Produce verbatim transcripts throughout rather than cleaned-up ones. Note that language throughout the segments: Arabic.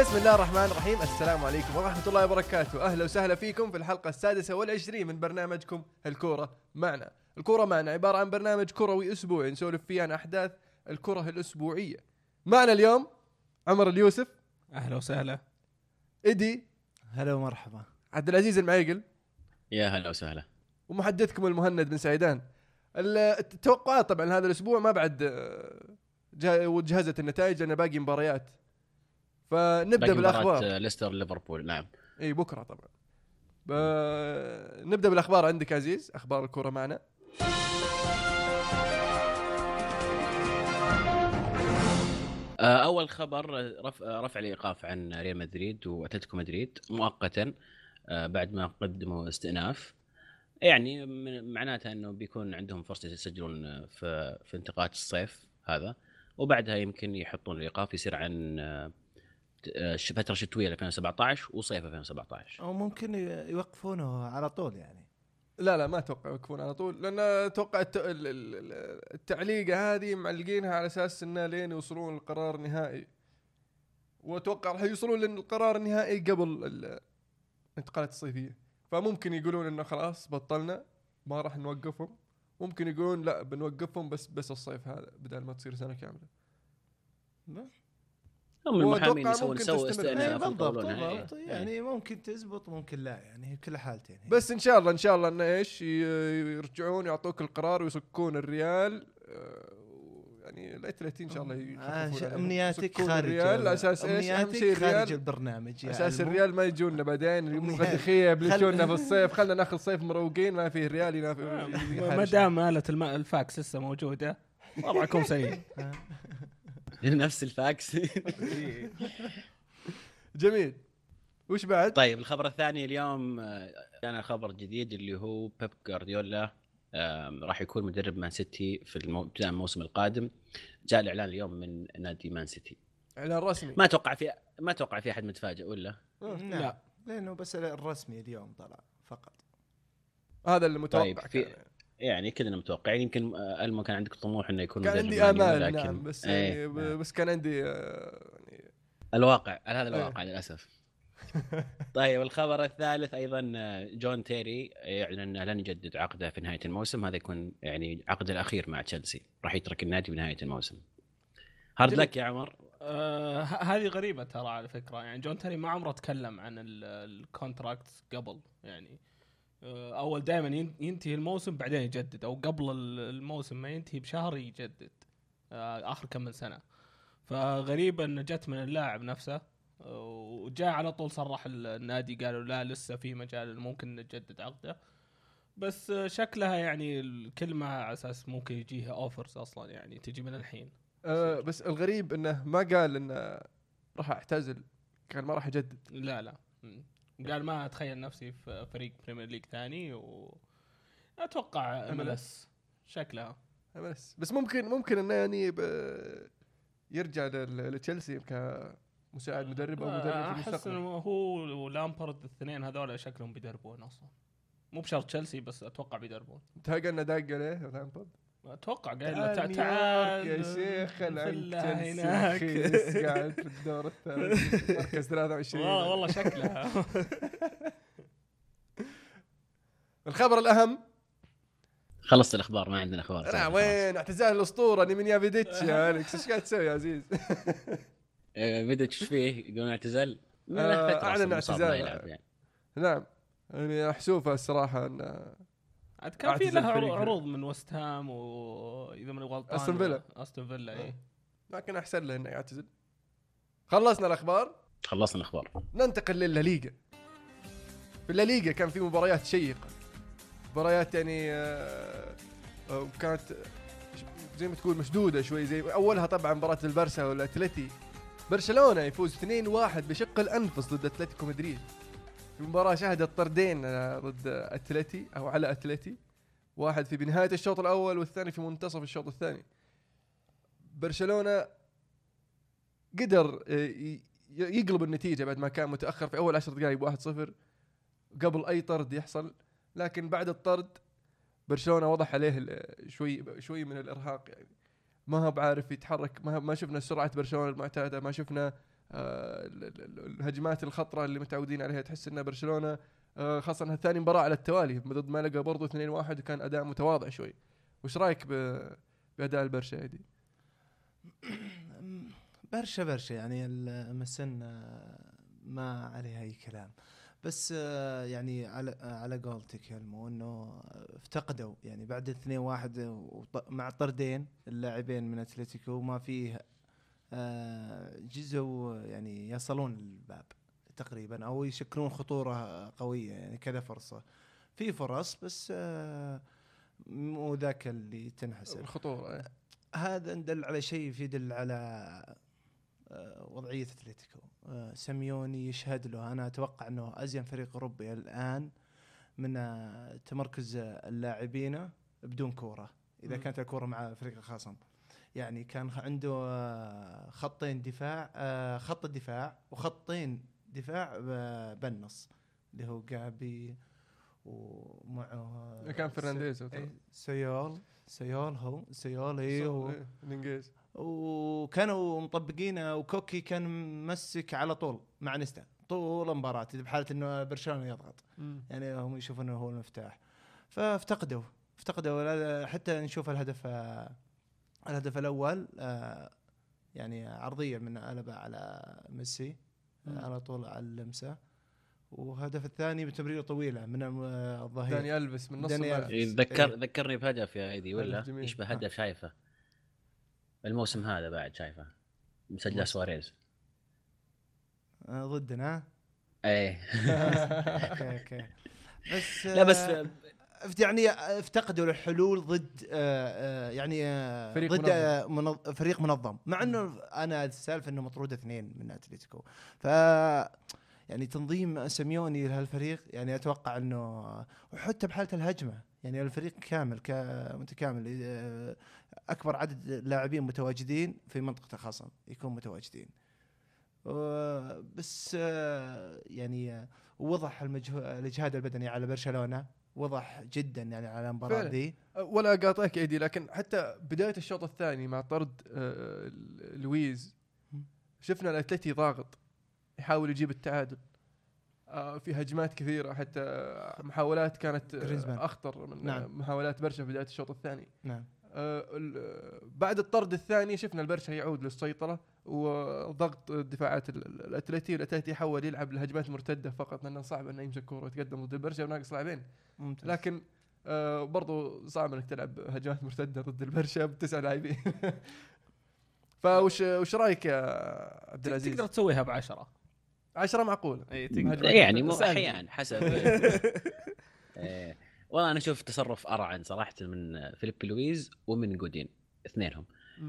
بسم الله الرحمن الرحيم، السلام عليكم ورحمة الله وبركاته. أهلا وسهلا فيكم في الحلقة السادسة والعشرين من برنامجكم الكورة معنا. الكورة معنا عبارة عن برنامج كروي أسبوعي نسولف فيه عن أحداث الكرة الأسبوعية. معنا اليوم عمر اليوسف، أهلا وسهلا. إدي، هلا ومرحبا. عبدالعزيز المعيقل، يا هلا وسهلا. ومحدثكم المهند بن سعيدان. التوقعات طبعا هذا الأسبوع ما بعد جهزت النتائج لأن باقي مباريات، فنبدا بالاخبار. ليستر ليفربول، نعم، اي بكره طبعا. ب... نبدا بالاخبار. عندك عزيز اخبار الكره معنا؟ اول خبر رفع, رفع الايقاف عن ريال مدريد واتلتيكو مدريد مؤقتا بعد ما قدموا استئناف، يعني معناتها انه بيكون عندهم فرصه يسجلون في في انتقالات الصيف هذا، وبعدها يمكن يحطون الايقاف يصير عن فترة شتوية ألفين وسبعة عشر وصيف ألفين وسبعة عشر، أو ممكن يوقفونه على طول يعني. لا لا ما أتوقع يوقفون على طول، لأن أتوقع التعليقة هذه معلقينها على أساس إنه لين يوصلون القرار النهائي، وأتوقع راح يوصلون للقرار النهائي قبل الانتقالات الصيفية، فممكن يقولون إنه خلاص بطلنا ما راح نوقفهم، ممكن يقولون لا بنوقفهم بس بس الصيف هذا بدل ما تصير سنة كاملة. هم المحامين يسوون سووا استئناف ويطولونها، يعني ممكن تزبط ممكن لا، يعني كل حالتين. بس ان شاء الله ان شاء الله انه ايش يرجعون يعطوك القرار ويسكون الريال، يعني الاتلتي ان شاء الله يشوفون امنياتك خارج الريال. اساس ايش اهم شيء خارج البرنامج، اساس الريال ما يجونا بعدين المغدخيه بلشونا في الصيف، خلنا ناخذ صيف مروقين ما فيه ريال ينافس. ما دام آلة الفاكس لسه موجوده وضعكم سيء نفس الفاكس. جميل. وش بعد؟ طيب الخبر الثاني اليوم كان خبر جديد اللي هو بيب غارديولا راح يكون مدرب مان سيتي في ابتداء الموسم القادم. جاء الاعلان اليوم من نادي مان سيتي، اعلان رسمي. ما توقع في ما توقع في احد متفاجئ ولا؟ لا، لانه بس الرسمي اليوم طلع فقط، هذا اللي متوقع. طيب يعني كلنا متوقعين، يمكن المو كان عندك طموح انه يكون، كان عندي امال لكن... نعم بس ايه بس كان عندي يعني الواقع هذا الواقع ايه. للاسف. طيب الخبر الثالث ايضا جون تيري يعلن انه لن يجدد عقده في نهايه الموسم، هذا يكون يعني عقده الاخير مع تشلسي، راح يترك النادي بنهايه الموسم. هارد لك يا عمر. آه هذه غريبه ترى على فكره، يعني جون تيري ما عمره تكلم عن الكونتراكت قبل، يعني أول دائما ينتهي الموسم بعدين يجدد، أو قبل الموسم ما ينتهي بشهر يجدد آخر كم من سنة. فغريبة أن جت من اللاعب نفسه، وجاء على طول صرح النادي قالوا لا لسه في مجال ممكن نجدد عقده، بس شكلها يعني الكلمة على أساس ممكن يجيها أوفرز أصلا، يعني تجي من الحين. أه بس الغريب أنه ما قال أنه راح أعتزل، كان ما راح يجدد. لا لا م- قال ما أتخيل نفسي في فريق بريمير ليج ثاني، وأتوقع إم إل إس شكلها إم إل إس. بس ممكن ممكن إنه يعني يرجع لتشيلسي كمساعد مدرب أو مدرب في المستقبل. أحس إنه هو ولامبرد الاثنين هذول شكلهم بيدربون أصلاً، مو بشرط تشيلسي بس أتوقع بيدربون. تهجنا داق عليه لامبرد، أتوقع قال له تعال تعال يا شيخ العنكتنسي خيس قاعد في الدور الثالث مركز ثلاثة وعشرين. والله شكلها. الخبر الأهم، خلصت الأخبار، ما عندنا أخبار. نعم وين اعتزال الأسطورة نيمينيا فيديتش يا أليكس، إيش قاعد تسوي يا عزيز؟ فيديتش فيه يقولون اعتزال، أعلن اعتزال. نعم يعني أحسوفها الصراحة أن عاد كان في لها عروض من ويست هام، واذا من غلطان أستون فيلا أستون فيلا اي، لكن احسن له انه يعتزل. خلصنا الاخبار خلصنا الاخبار ننتقل للليغا. في الليغا كان في مباريات شيقه، مباريات يعني آه آه كانت زي ما تقول مشدوده شوي. زي اولها طبعا مباراه البرسا والاتلتي، برشلونه يفوز اثنين واحد بشق الانفس ضد اتلتيكو مدريد. المباراة شهدت طردين ضد أتلتي أو على أتلتي، واحد في نهاية الشوط الأول والثاني في منتصف الشوط الثاني. برشلونة قدر يقلب النتيجة بعد ما كان متأخر في أول عشر دقائق بواحد صفر قبل أي طرد يحصل، لكن بعد الطرد برشلونة وضح عليه شوي شوي من الإرهاق، يعني ما هو بعارف يتحرك، ما شفنا سرعة برشلونة المعتادة، ما شفنا الهجمات الخطره اللي متعودين عليها. تحس ان برشلونه خاصه انها ثاني مباراه على التوالي ضد ملقا برضو اثنين واحد وكان اداء متواضع شوي. وش رايك باداء البرشا هذه؟ برشا برشا يعني المسن ما عليها اي كلام، بس يعني على على قولتك يا المو انه افتقدوا يعني بعد اثنين واحد مع طردين اللاعبين من اتلتيكو وما فيه جزء يعني يصلون للباب تقريبا او يشكلون خطوره قويه، يعني كذا فرصه في فرص بس مو ذاك اللي تنحسب الخطوره. هذا ندل على شيء، في دل على وضعيه اتلتيكو. سيميوني يشهد له، انا اتوقع انه ازين فريق اوروبي الان من تمركز اللاعبين بدون كوره اذا كانت الكوره مع فريق الخصم. يعني كان عنده خطين دفاع، خط الدفاع وخطين دفاع بالنص اللي هو جابي ومعه كان فرنانديز سيول سيول هو سيول هو الانجليز، وكانوا مطبقينه وكوكي كان مسك على طول مع نستا طول المباراه بحاله انه برشلونه يضغط. مم. يعني هم يشوفون انه هو المفتاح، فافتقدوا افتقدوا حتى نشوف الهدف الهدف الاول آه يعني عرضيه من ألبا على ميسي آه على طول على اللمسه، وهدف الثاني بتمريره طويله من الظهير داني ألفيس من نص الملعب. يتذكر ذكرني بهدف يا هادي ولا يشبه هدف شايفه الموسم هذا بعد شايفه مسجله سواريز آه ضدنا اي اوكي اوكي بس آه لا بس آه يعني افتقدوا الحلول ضد آآ يعني آآ فريق ضد منظم. منظ... فريق منظم، مع انه انا السالفه انه مطرود اثنين من اتلتيكو. ف يعني تنظيم سيميوني لهالفريق يعني اتوقع انه، وحتى بحاله الهجمه يعني الفريق كامل كمتكامل، اكبر عدد لاعبين متواجدين في منطقه الخصم يكون متواجدين بس يعني وضح المجهود الاجهاد البدني على برشلونه وضح جدا يعني على المباراه دي. ولا قاطعك ايدي، لكن حتى بدايه الشوط الثاني مع طرد لويز شفنا الاتلتي ضاغط يحاول يجيب التعادل في هجمات كثيره، حتى محاولات كانت اخطر من نعم. محاولات برشا بدايه الشوط الثاني. نعم. بعد الطرد الثاني شفنا البرشا يعود للسيطره وضغط دفاعات الاتلتي، والاتلتي حاول يلعب الهجمات المرتده فقط لانه صعب انه يمسك كوره ويتقدم ضد البرشا وناقص لاعبين. لكن آه برضو صعب انك تلعب هجمات مرتده ضد البرشا بتسع لاعبين. فوش وش رايك يا عبد العزيز؟ تقدر تسويها بعشرة عشرة معقوله يعني مو احيانا حسب. آه والله انا شوف تصرف ارعن صراحه من فيليب لويز ومن جودين اثنينهم.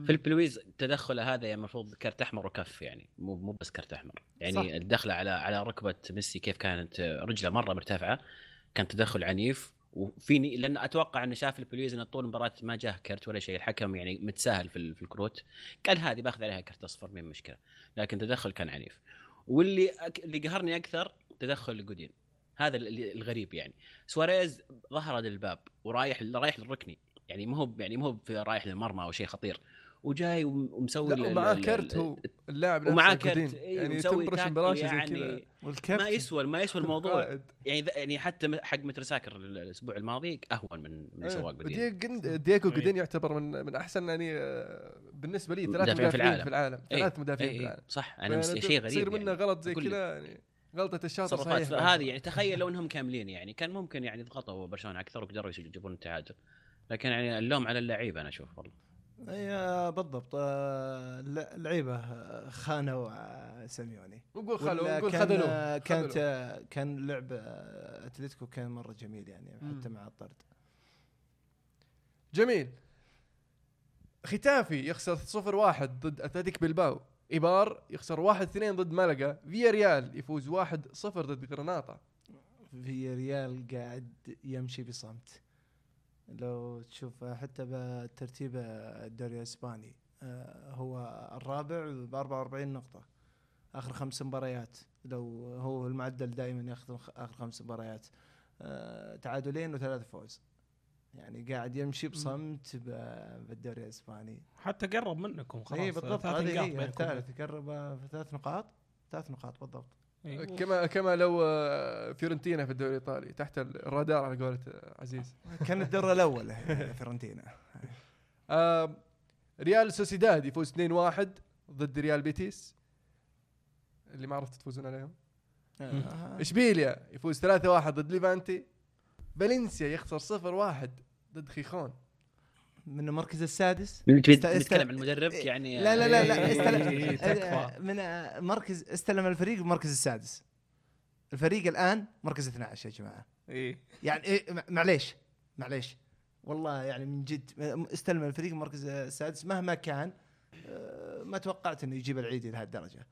فيليب لويز تدخله هذا يعني المفروض كرت احمر وكف، يعني مو مو بس كرت احمر يعني صح. الدخله على على ركبه ميسي كيف كانت رجله مره مرتفعه، كان تدخل عنيف وفيني لان اتوقع انه شاف فيليب لويز ان طول المباراه ما جاه كرت ولا شيء، الحكم يعني متساهل في في الكروت، كان هذه باخذ عليها كرت اصفر من مشكله، لكن تدخل كان عنيف. واللي اللي قهرني اكثر تدخل جودين، هذا الغريب يعني سواريز ظهر للباب ورايح رايح للركني يعني ما هو يعني ما هو رايح للمرمى او شيء خطير، وجاي ومسوي ومعاه كرت، هو اللاعب ومعاه كرت يعني مسوي يعني ما يسوى ما يسوى الموضوع يعني يعني حتى حق مترساكر الاسبوع الماضي اهون من من سواق جودين. دييغو جودين يعتبر من من احسن يعني بالنسبه لي ثلاث مدافعين في العالم, في العالم. ايه. ثلاث مدافعين ايه. في العالم صح. انا شيء غريب يصير منه يعني. غلط زي كذا يعني غلطة الشاطئ صحيح هذه يعني. تخيل لو انهم كاملين يعني كان ممكن يعني يضغطوا برشلونة اكثر وقدروا يجيبون التعادل، لكن يعني اللوم على اللعيبه انا اشوف والله. اي بالضبط اللعيبه خانوا سيميوني، نقول خلوا نقول خذلوا. كانت كان لعب اتلتيكو كان مره جميل يعني حتى مع الطرد. جميل. ختافي يخسر صفر واحد ضد اتلتيك بلباو، إبار يخسر واحد اثنين ضد ملقا، فيا ريال يفوز واحد صفر ضد غرناطة. فيا ريال قاعد يمشي بصمت، لو تشوف حتى بالترتيب الدوري الإسباني هو الرابع ب أربعة وأربعين نقطة آخر خمس مباريات، لو هو المعدل دائما ياخذ آخر خمس مباريات تعادلين وثلاث فوز. يعني قاعد يمشي بصمت بالدوري الإسباني، حتى قرب منكم خلاص. إيه بالضبط، هذه الثالث قرب ثلاث نقاط، ثلاث نقاط بالضبط. إيه. كما كما لو فيرنتينا في الدوري الإيطالي تحت الرادار على قولة عزيز. كان الدور الأول فيرنتينا. آه ريال سوسيداد يفوز اثنين واحد ضد ريال بيتيس اللي ما عرفت تفوزون عليهم. إشبيليا يفوز ثلاثة واحد ضد ليفانتي. فالنسيا يخسر صفر واحد ضد خيخون من المركز السادس. نتكلم عن المدرب يعني. لا لا لا, لا استلم من مركز، استلم الفريق المركز السادس، الفريق الآن مركز اثنا عشر يا جماعة. إيه يعني إيه معليش معليش والله يعني من جد استلم الفريق المركز السادس. مهما كان ما توقعت إنه يجيب العيد لهذه الدرجة،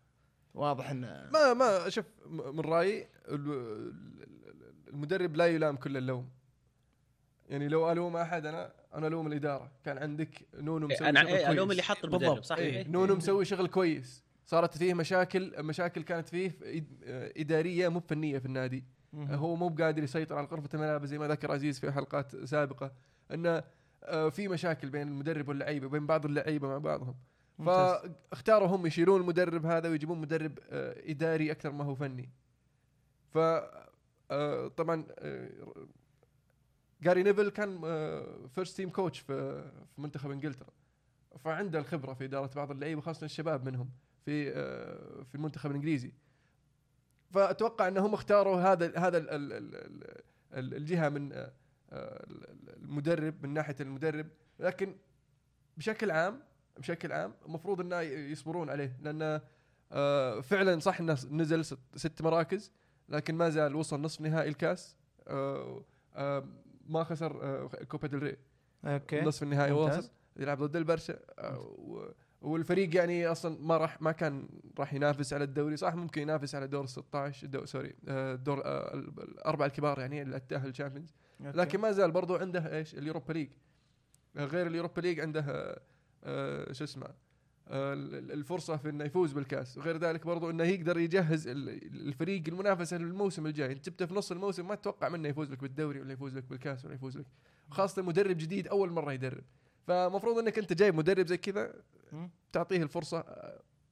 واضح إنه ما ما شوف من رأيي المدرب لا يلام كل اللوم. يعني لو ألوم أحد أنا أنا ألوم الإدارة. كان عندك نونو مسوي أنا شغل كويس. ألوم اللي حط المدرب صحيح. إيه. نونو مسوي شغل كويس، صارت فيه مشاكل مشاكل كانت فيه إدارية مو فنية في النادي. م- هو مو قادر يسيطر على غرفة الملابس زي ما ذكر عزيز في حلقات سابقة، إنه في مشاكل بين المدرب واللعيبة، بين بعض اللعيبة مع بعضهم. فاختاروا هم يشيلون المدرب هذا ويجيبون مدرب إداري أكثر ما هو فني. ف طبعا جاري نيفل كان فيرست تيم كوتش في منتخب انجلترا، فعنده الخبره في اداره بعض اللعيبه خاصه الشباب منهم في في المنتخب الانجليزي. فاتوقع انهم اختاروا هذا هذا الجهه من المدرب، من ناحيه المدرب. لكن بشكل عام بشكل عام المفروض انه يصبرون عليه، لان فعلا صح نزل ست مراكز لكن ما زال وصل نصف نهائي الكاس. آه آه ما خسر آه كوبا ديل ري. اوكي نصف النهائي واصل يلعب ضد البرشا. آه والفريق يعني اصلا ما راح ما كان راح ينافس على الدوري، صح ممكن ينافس على دور ستة عشر دو سوري آه دور آه الاربعه الكبار يعني التاهل تشامبيونز، لكن ما زال برضو عنده ايش اليوروبا ليج. آه غير اليوروبا ليج عنده آه آه شو اسمه الفرصة في إنه يفوز بالكاس، وغير ذلك برضو إنه يقدر يجهز الفريق المنافسة للموسم الجاي. أنت جبته في نص الموسم ما تتوقع منه يفوز لك بالدوري ولا يفوز لك بالكاس ولا يفوز لك، خاصة مدرب جديد أول مرة يدرب. فمفروض إنك أنت جايب مدرب زي كذا تعطيه الفرصة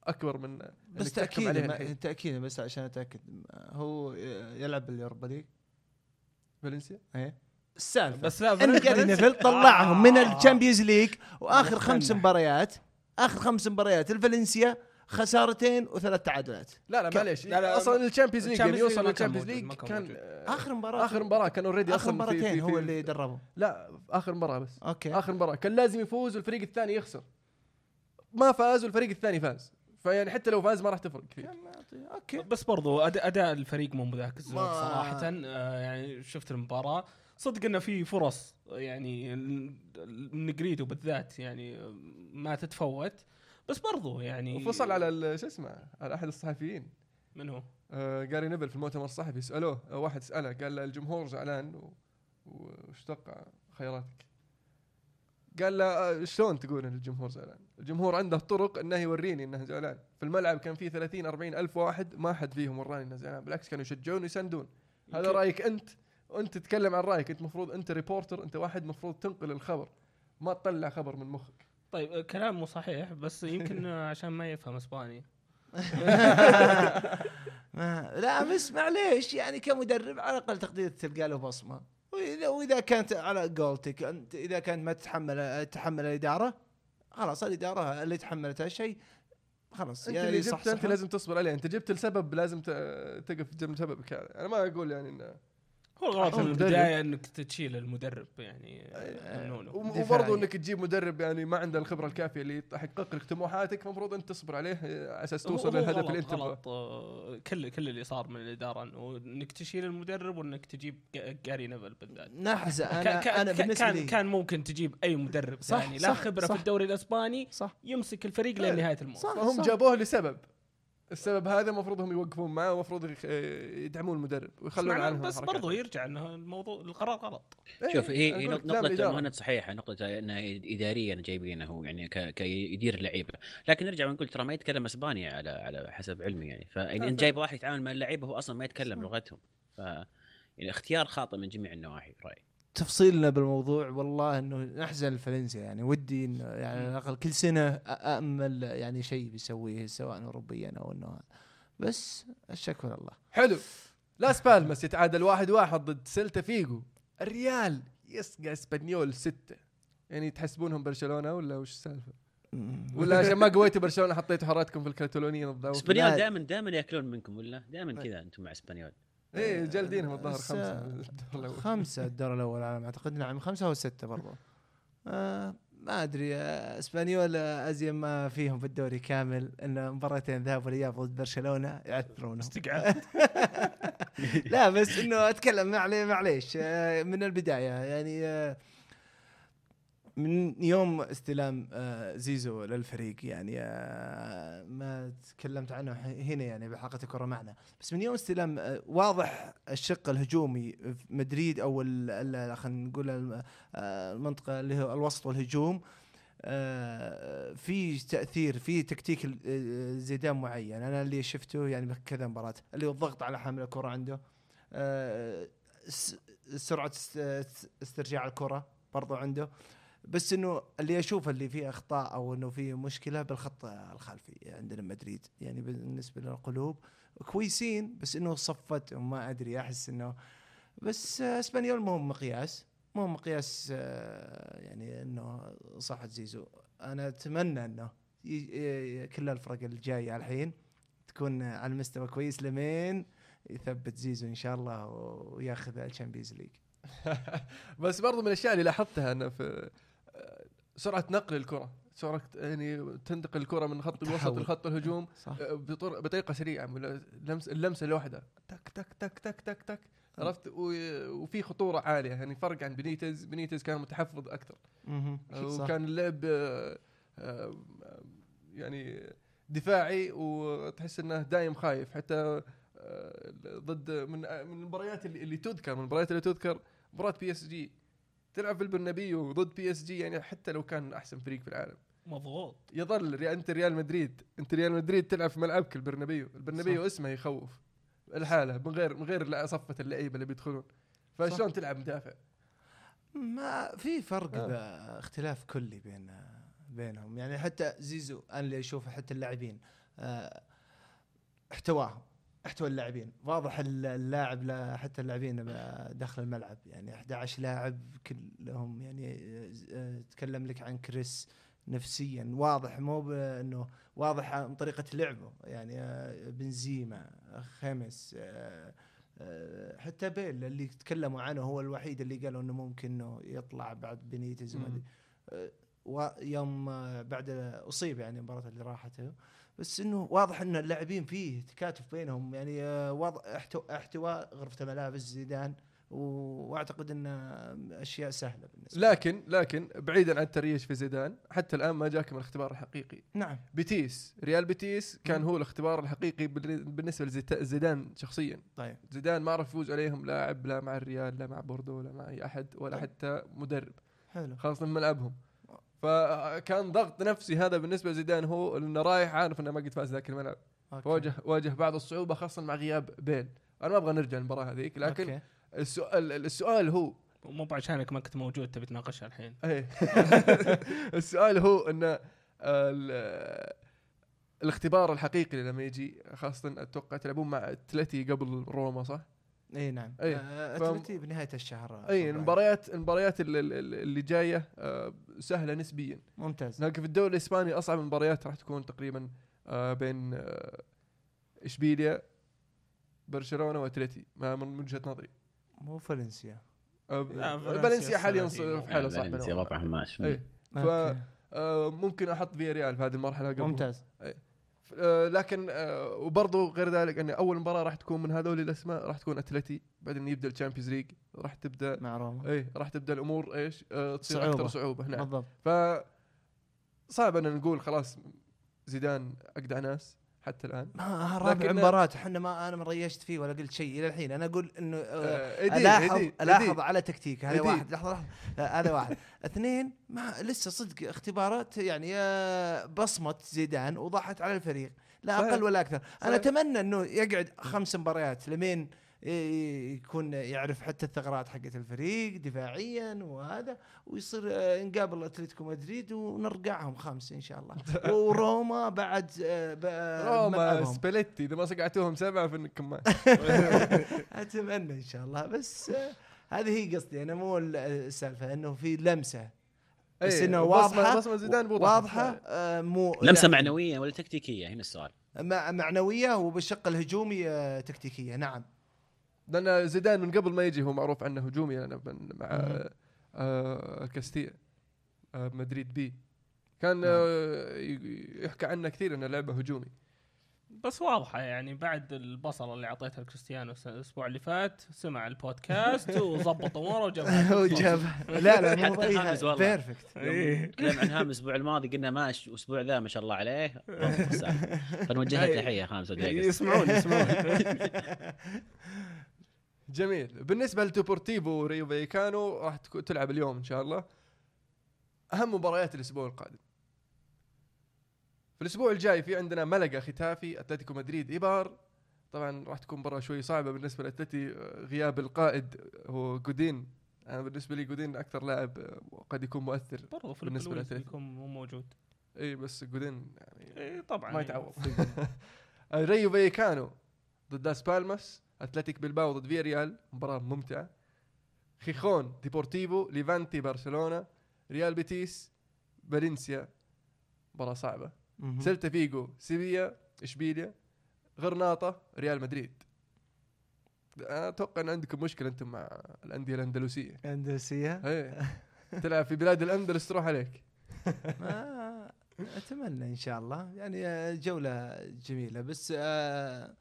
أكبر من. بس تأكيد تأكيد بس عشان أتأكد هو يلعب باليوروبا ليج فالنسيا. إيه السالفة بس لا إن قال نيفل طلعهم من الشامبيونز ليج وآخر خمس مباريات آخر خمس مباريات الفالنسيا خسارتين وثلاث تعادلات. لا لا معليش أصلاً الشامبيونز ليج يعني يوصل للشامبيونز ليج كان آخر مباراة آخر مباراة كانوا ريدي آخر مباراتين هو اللي دربهم. لا آخر مباراة بس أوكي. آخر مباراة كان لازم يفوز والفريق الثاني يخسر، ما فاز والفريق الثاني فاز، فيعني حتى لو فاز ما راح تفرق كثير. أوكي بس برضو أداء الفريق مو بذاك الزود صراحة. آه يعني شفت المباراة صدق إنه في فرص يعني النجريدو بالذات يعني ما تتفوت، بس برضو يعني وفصل على شو اسمه على أحد الصحفيين. من هو؟ آه جاري نيفل في المؤتمر الصحفي سألوه آه واحد سأله قال الجمهور زعلان واشتق خياراتك. قال له شلون تقول إن الجمهور زعلان؟ الجمهور عنده طرق إنه يوريني إنه زعلان. في الملعب كان فيه ثلاثين أربعين ألف واحد ما حد فيهم وراني إنه زعلان، بالعكس كانوا يشجعون ويسندون. هذا رأيك أنت، وانت تتكلم عن رايك. انت مفروض انت ريبورتر، انت واحد مفروض تنقل الخبر ما تطلع خبر من مخك. طيب كلام مو صحيح بس يمكن عشان ما يفهم اسباني. لا بس معليش يعني كمدرب على الاقل تقدير تلقى له بصمه، واذا واذا كانت على قولتك انت اذا كانت ما تتحمل تتحمل الاداره خلاص الاداره اللي تحملت هالشيء خلاص. انت اللي جبت انت لازم تصبر عليه، انت جبت لسبب لازم تقف جنب سببك. انا ما اقول يعني انه هو غلط من البداية انك تشيل المدرب يعني. آه وبرضه انك تجيب مدرب يعني ما عنده الخبرة الكافية اللي يحقق لك طموحاتك، مفروض انت تصبر عليه على اساس توصل للهدف اللي انت تبغاه. كل كل اللي صار من الإدارة انك تشيل المدرب وانك تجيب جاري نيفل بالذات. نحزة انا كان انا بالنسبة لي كان ممكن تجيب اي مدرب ثاني لا خبرة في الدوري الاسباني صح يمسك الفريق لنهاية الموسم. هم جابوه لسبب، السبب هذا مفروض هم يوقفون معه ومفروض يدعمون المدرب ويخلون عنهم. بس برضو يرجع انه الموضوع القرار غلط. شوف هي نقطة مهند صحيحة، نقطة انها ادارية جايبينه يعني كيدير اللعيبة، لكن نرجع ونقول ترى ما يتكلم اسباني على على حسب علمي يعني. فانت جايب واحد يتعامل مع اللعيبة هو اصلا ما يتكلم لغتهم، ف يعني اختيار خاطئ من جميع النواحي برأيي. تفصيلنا بالموضوع والله انه نحزن لفالنسيا، يعني ودي انه يعني على الاقل كل سنه امل يعني شيء بيسويه سواء اوروبيا او انه، بس الشكر الله. حلو. لاس بالماس يتعادل واحد واحد ضد سيلتا فيجو، الريال يسقى اسبانيول ستة. يعني تحسبونهم برشلونه ولا وش السالفه؟ ولا عشان ما قويتوا برشلونه حطيتوا حراتكم في الكاتالونيين الضوء؟ اسبانيول دائما دائما ياكلون منكم ولا دائما كذا انتم مع اسبانيول؟ ايه جلدينهم الظهر خمسة الدور الأول، خمسة الدور الأول على ما أعتقد. نعم خمسة أو ستة برضو. آه ما أدري. آه إسبانيول أزين ما فيهم في الدوري كامل، إن مباراتين ذهاب والإياب ضد برشلونة يعثرونه استقعاد. لا بس إنه أتكلم معلي معليش آه من البداية يعني آه من يوم استلام آه زيزو للفريق، يعني آه ما تكلمت عنه هنا يعني بحلقة الكرة معنا، بس من يوم استلام آه واضح الشق الهجومي في مدريد او خلينا نقول آه المنطقة اللي هو الوسط والهجوم، آه في تأثير في تكتيك زيدان معين. انا اللي شفته يعني بكذا مباراة اللي هو الضغط على حامل الكرة عنده، آه سرعة استرجاع الكرة برضو عنده، بس انه اللي اشوف اللي فيه اخطاء او انه فيه مشكله بالخط الخلفي عندنا مدريد، يعني بالنسبه للقلوب كويسين بس انه صفت وما ادري احس انه بس اسبانيول مو مقياس مو مقياس يعني انه صحه زيزو. انا اتمنى انه كل الفرق الجايه الحين تكون على مستوى كويس لمين يثبت زيزو ان شاء الله وياخذ الشامبيونز ليج. بس برضو من الاشياء اللي لاحظتها انا في سرعه نقل الكره، سرعه يعني تنتقل الكره من خط الوسط لخط الهجوم بطريقه سريعه، اللمسه اللمسه الواحده تك تك تك تك تك تك، عرفت؟ وفي خطوره عاليه، يعني فرق عن بنيتز. بنيتز كان متحفظ اكثر وكان اللعب يعني دفاعي وتحس انه دايم خايف، حتى ضد من من المباريات اللي تذكر من المباريات اللي تذكر مباراة بي اس جي، تلعب في البرنابيو ضد بي اس جي، يعني حتى لو كان احسن فريق في العالم مضغوط يظل انت ريال مدريد انت ريال مدريد تلعب في ملعبك البرنابيو. البرنابيو اسمه يخوف الحاله، من غير من غير صفه اللعيبه اللي بيدخلون، فشلون تلعب مدافع؟ ما في فرق آه. اختلاف كلي بين بينهم، يعني حتى زيزو انا اللي اشوفه حتى اللاعبين اه احتواهم احتوى اللاعبين واضح، اللاعب لا حتى اللاعبين داخل الملعب يعني أحد عشر لاعب كلهم يعني تكلم لك عن كريس نفسيا واضح، مو بأنه واضح عن طريقة لعبه، يعني بنزيمة خامس حتى بيل اللي تكلموا عنه هو الوحيد اللي قالوا أنه ممكن أنه يطلع بعد بنيتز م- ويوم بعد أصيب يعني مباراة اللي راحته، بس انه واضح ان اللاعبين فيه تكاتف بينهم، يعني وضع احتواء غرفة ملابس زيدان، واعتقد ان اشياء سهله بالنسبه. لكن لكن بعيدا عن التريش في زيدان حتى الان ما جاكم الاختبار الحقيقي. نعم بيتيس ريال بيتيس كان هو الاختبار الحقيقي بالنسبه لزيدان شخصيا. طيب زيدان ما عرف يفوز عليهم لاعب، لا مع الريال لا مع بوردو لا مع اي احد ولا طيب. حتى مدرب حلو خاصه من ملعبهم، فكان ضغط نفسي هذا بالنسبة لزيدان، هو إنه رايح عارف إنه ما قد فاز ذاك الملعب، واجه واجه بعض الصعوبة خاصة مع غياب بيل. أنا ما أبغى نرجع المباراة هذيك، لكن السؤال السؤال هو مو بعشانك ما كنت موجود تبي تناقشها الحين. السؤال هو إنه الاختبار الحقيقي لما يجي، خاصة أتوقع تلعبون مع أتلتي قبل روما صح؟ اي نعم أتلتي بنهاية الشهر. اي المباريات المباريات اللي جايه سهله نسبيا. ممتاز. لكن في الدوري الاسباني اصعب المباريات راح تكون تقريبا بين إشبيليا برشلونه وأتلتي من وجهه نظري، مو فالنسيا. فالنسيا حاليا في حاله صعبه، فالنسيا وضعها ماشي، فممكن احط فيا ريال في هذه المرحله قبل. ممتاز. آه لكن آه وبرضو غير ذلك أن أول مباراة راح تكون من هذول الأسماء راح تكون أتلتي، بعدين يبدأ الشامبيونز ليج راح تبدأ مع روما. إيه راح تبدأ الأمور إيش آه تصير صعوبة. أكثر صعوبة هنا بالضبط. فصعب أن نقول خلاص زيدان أقدع ناس حتى الآن. آه رابع مباراة إحنا ما أنا ما ريشت فيه ولا قلت شيء إلى الحين. أنا أقول إنه آه آه ألاحظ ألاحظ على تكتيك هذا واحد لحظة هذا واحد اثنين ما لسه صدق اختبارات يعني بصمة زيدان وضحت على الفريق لا أقل ولا أكثر. أنا أتمنى إنه يقعد خمس مباريات لمين يكون يعرف حتى الثغرات حقت الفريق دفاعيا وهذا، ويصير نقابل أتلتيكو مدريد ونرقعهم خمسة إن شاء الله. وروما بعد روما سبليتي إذا ما سقعتوهم سبعة في الكمان أتمنى إن شاء الله. بس هذه هي قصدي أنا، مو السالفة إنه في لمسة، بس إنه واضحة بصمة زيدان واضحة، مو لمسة معنوية ولا تكتيكية. هنا السؤال معنوية وبالشق الهجومي تكتيكية. نعم، لأن زيدان من قبل ما يجي هو معروف عنه هجومي. أنا مع كاستيا مدريد بي كان يحكى عنه كثير أنه لعبه هجومي، بس واضحة يعني بعد البصلة اللي عطيتها لكريستيانو الأسبوع اللي فات سمع البودكاست وضبط أموره وجابها وجابها لا لا حتى هامز والله بيرفكت. كلام عن هامز الأسبوع الماضي قلنا ماشي، الأسبوع ذا ما شاء الله عليه فنوجه له تحية هامز ودايقس يسمعون يسمعون جميل. بالنسبة لديبورتيفو ريو فايكانو راح تلعب اليوم إن شاء الله، أهم مباريات الأسبوع القادم. في الأسبوع الجاي في عندنا ملقا ختافي، أتلتيكو مدريد إيبار، طبعا راح تكون برا شوي صعبة بالنسبة لأتلتي، غياب القائد هو جودين. أنا بالنسبة لي جودين أكثر لاعب قد يكون مؤثر برضو في بالنسبة لأتلتي، يكون موجود إيه بس جودين يعني إيه طبعا ما يتعوض يعني. ريو فايكانو ضد داس بالماس، أتلتيك بلباو ضد في ريال مباراة ممتعة، خيخون ديبورتيفو، ليفانتي برشلونة، ريال بيتيس فالنسيا مباراة صعبة، سيلتا فيجو سيفيا إشبيليا، غرناطة ريال مدريد. أتوقع أن عندكم مشكلة أنتم مع الأندية الأندلسية. أندلسية؟ إيه تلعب في بلاد الأندلس تروح عليك. ما أتمنى إن شاء الله، يعني جولة جميلة بس آه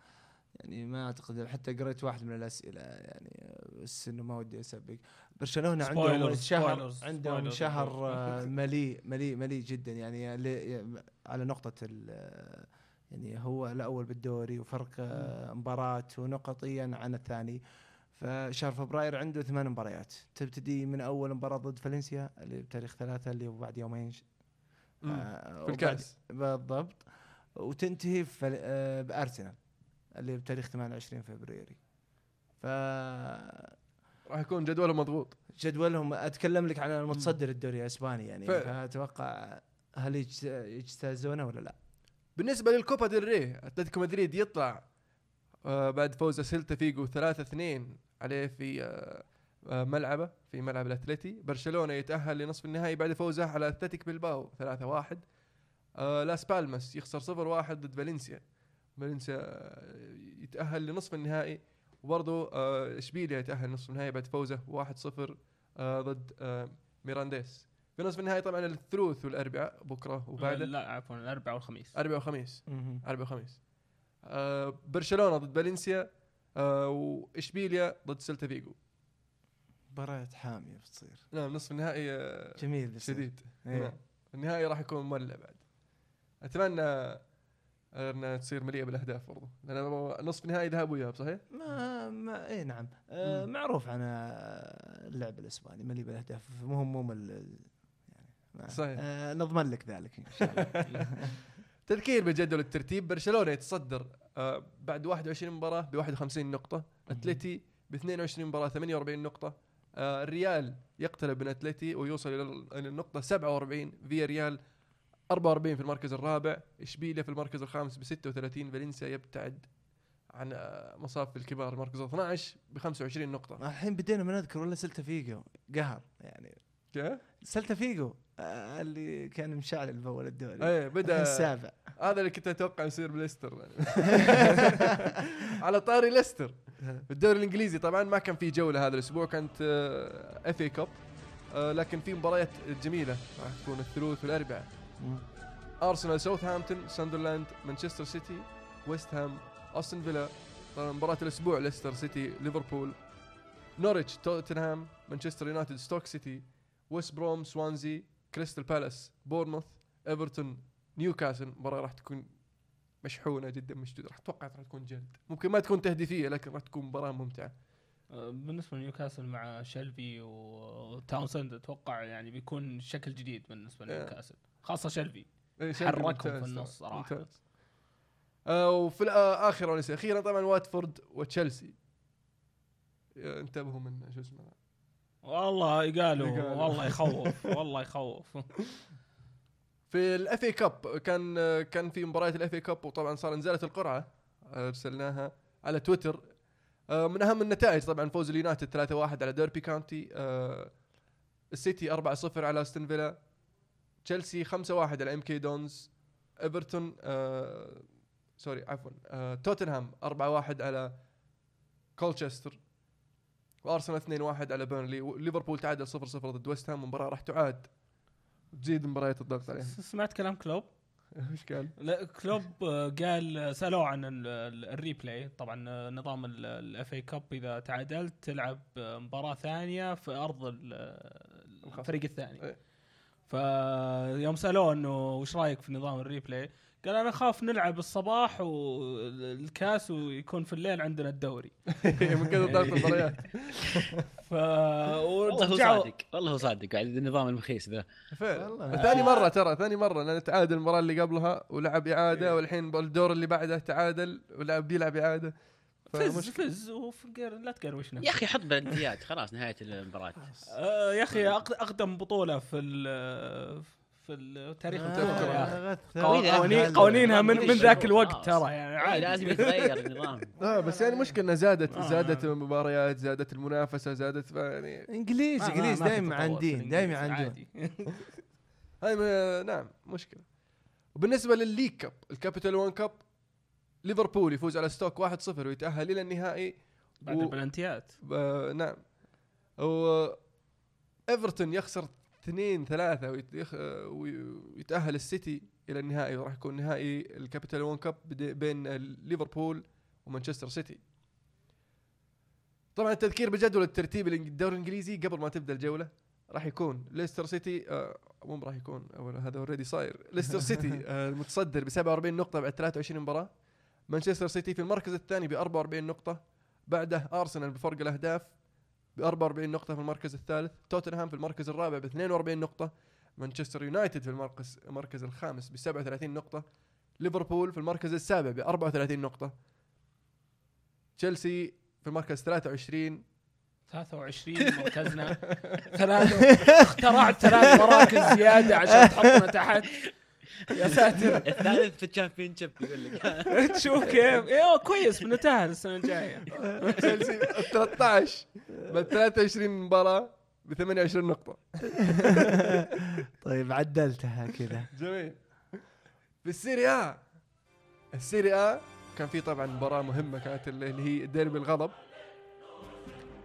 يعني ما أعتقد. حتى قرأت واحد من الأسئلة يعني بس إنه ما ودي أسبق. برشلونة عندهم شهر عندهم شهر مليء مليء مليء جدا يعني على نقطة يعني هو الأول بالدوري وفرق مباراة ونقطيا عن الثاني. فشهر فبراير عنده ثمان مباريات تبتدي من أول مباراة ضد فالنسيا اللي بتاريخ ثلاثة اللي هو بعد يومين في الكأس بالضبط، وتنتهي بأرسنال اللي بتاريخ ثمانية وعشرين فبراير. ف راح يكون جدولهم مضغوط. جدولهم أتكلم لك عن المتصدر الدوري الإسباني يعني ف... فأتوقع هل يجتازونه ولا لا. بالنسبة للكوبا ديل ري أتلتيكو مدريد يطلع آه بعد فوز سيلتا فيجو ثلاثة اثنين عليه في آه آه ملعبه في ملعب الأتلتي. برشلونة يتأهل لنصف النهائي بعد فوزه على أتلتيك بلباو ثلاثة واحد. آه لاس بالماس يخسر صفر واحد ضد فالنسيا، فالنسيا يتأهل لنصف النهائي. وبرضه إشبيليا يتأهل نصف النهائي بعد فوزه واحد صفر آه ضد آه ميرانديس. في نصف النهائي طبعا الثلوث والأربعاء بكرة وبعده لا عفوا الأربعاء والخميس أربعاء وخميس أربعاء وخميس آه برشلونة ضد فالنسيا آه وإشبيليا ضد سيلتا فيجو. مباراة حامية بتصير. نعم نصف النهائي آه جميل شديد. نعم. النهائي راح يكون مولع بعد. أتمنى أنها تصير مليئة بالأهداف برضو، لأن نصف نهائي ذهاب وياب صحيح؟ ما ما إيه نعم آه معروف عن اللعب الإسباني مليء بالأهداف، مهم مهم يعني صحيح آه نضمن لك ذلك إن شاء الله. تذكير بجدول الترتيب، برشلونة يتصدر آه بعد واحد وعشرين مباراة ب واحد وخمسين نقطة، أتلتي ب اثنين وعشرين مباراة ثمانية وأربعين نقطة، آه الريال يقترب من أتلتي ويوصل إلى النقطة سبعة وأربعين، في ريال أربعة وأربعين في المركز الرابع، إشبيليا في المركز الخامس بستة وثلاثين، فالنسيا يبتعد عن مصاف الكبار المركز اثنا عشر بخمسة وعشرين نقطة. الحين بدينا ما نذكر ولا سيلتا فيجو قهر يعني كيف سيلتا فيجو آه اللي كان مشعل الأول الدوري ايه بدا السابع. هذا اللي كنت اتوقع يصير بليستر على طاري ليستر بالدوري الانجليزي طبعا ما كان في جولة هذا الاسبوع، كانت اف اي كاب، لكن في مباريات جميلة راح تكون الثلاث والاربعاء. أرسنال ساوثهامبتون، ساندرلاند، مانشستر سيتي، ويست هام، أستون فيلا. طبعا مباراة الأسبوع ليستر سيتي ليفربول، نوريتش توتنهام، مانشستر يونايتد ستوك سيتي، ويست بروم سوانزي، كريستال بالاس بورنموث، إيفرتون نيوكاسل. مباراة راح تكون مشحونة جدا مشدودة، راح أتوقع راح تكون جلد، ممكن ما تكون تهديفية لكن راح تكون مباراة ممتعة. بالنسبة لنيوكاسل مع شيلبي وتاونسند أتوقع يعني بيكون شكل جديد بالنسبة لنيوكاسل خاصة شلبي حركهم في النص صراحة. آه وفي الآخر ونسي أخيرا طبعا واتفورد وتشلسي انتبهوا من شو اسمه والله قالوا والله يخوف والله يخوف. في الافي كاب كان كان في مباريات الافي كاب وطبعا صار نزلت القرعه ارسلناها على تويتر. من اهم النتائج طبعا فوز اليونايتد ثلاثة واحد على ديربي كاونتي، السيتي أربعة صفر على استون فيلا، تشيلسي خمسة واحد على ام كي دونز، ايفرتون آه سوري عفوا آه توتنهام أربعة واحد على كولتشستر، وارسنال اثنين واحد على بيرنلي، وليفربول تعادل صفر صفر ضد ويست هام، مباراه راح تعاد تزيد مباريات الضغط عليها. سمعت كلام كلوب؟ ايش قال؟ لا كلوب قال سالوه عن الريبلاي، طبعا نظام الاف اي كاب اذا تعادلت تلعب مباراه ثانيه في ارض الفريق الثاني، فيوم سالوه انه وش رايك في نظام الريبلاي قال انا خاف نلعب الصباح والكاس ويكون في الليل عندنا الدوري من كذا ضغط المباريات. ف والله صادق والله صادق على النظام المخيس ذا والله. ثاني مره ترى ثاني مره لأن تعادل المباراه اللي قبلها ولعب اعاده والحين بالدور اللي بعده تعادل ولعب بيلعب اعاده فز فز وفقر لا تقروشنا يا اخي حط بلديات خلاص نهايه المباراه. يا اخي اقدم بطوله في في التاريخ آه قوانين قوانينها من من ذاك الوقت ترى يعني عادي لازم يتغير النظام. اه بس يعني مشكلة انها زادت زادت المباريات زادت المنافسة زادت يعني انجليز انجليز دائما عندين دائما عندين هاي نعم مشكلة. وبالنسبة للليج كاب الكابيتال وان كاب ليفربول يفوز على ستوك واحد صفر ويتأهل الى النهائي بعد البلنتيات نعم. و ايفرتون يخسر اثنين ثلاثة ويتأهل السيتي إلى النهائي، وراح يكون نهائي الكابيتال وان كاب بين ليفربول ومانشستر سيتي. طبعا التذكير بجدول الترتيب الدوري الإنجليزي قبل ما تبدأ الجولة راح يكون ليستر سيتي مو راح يكون أول هذا أوريدي صاير ليستر سيتي المتصدر ب سبعة وأربعين نقطة بعد ثلاثة وعشرين مباراة، مانشستر سيتي في المركز الثاني ب أربعة وأربعين نقطة، بعده أرسنال بفرق الأهداف بأربعة وأربعين نقطة في المركز الثالث، توتنهام في المركز الرابع باثنين وأربعين نقطة، مانشستر يونايتد في المركز المركز الخامس بسبعة وثلاثين نقطة، ليفربول في المركز السابع بأربعة وثلاثين نقطة، تشيلسي في المركز ثلاثة وعشرين ثلاثة وعشرين مركزنا ثلاثة اخترعت ثلاث مراكز زيادة عشان تحطنا تحت يا ساتر. الثالث في الشامبيونشيب يقول لك تشوف كيف ايوه كويس بنتاهل السنه الجايه. تشيلسي ثلاثة عشر من ثلاثة وعشرين مباراه ب ثمانية وعشرين نقطه. طيب عدلتها كذا جميل. في السيريا السيريا كان في طبعا مباراه مهمه كانت اللي هي ديربي الغضب،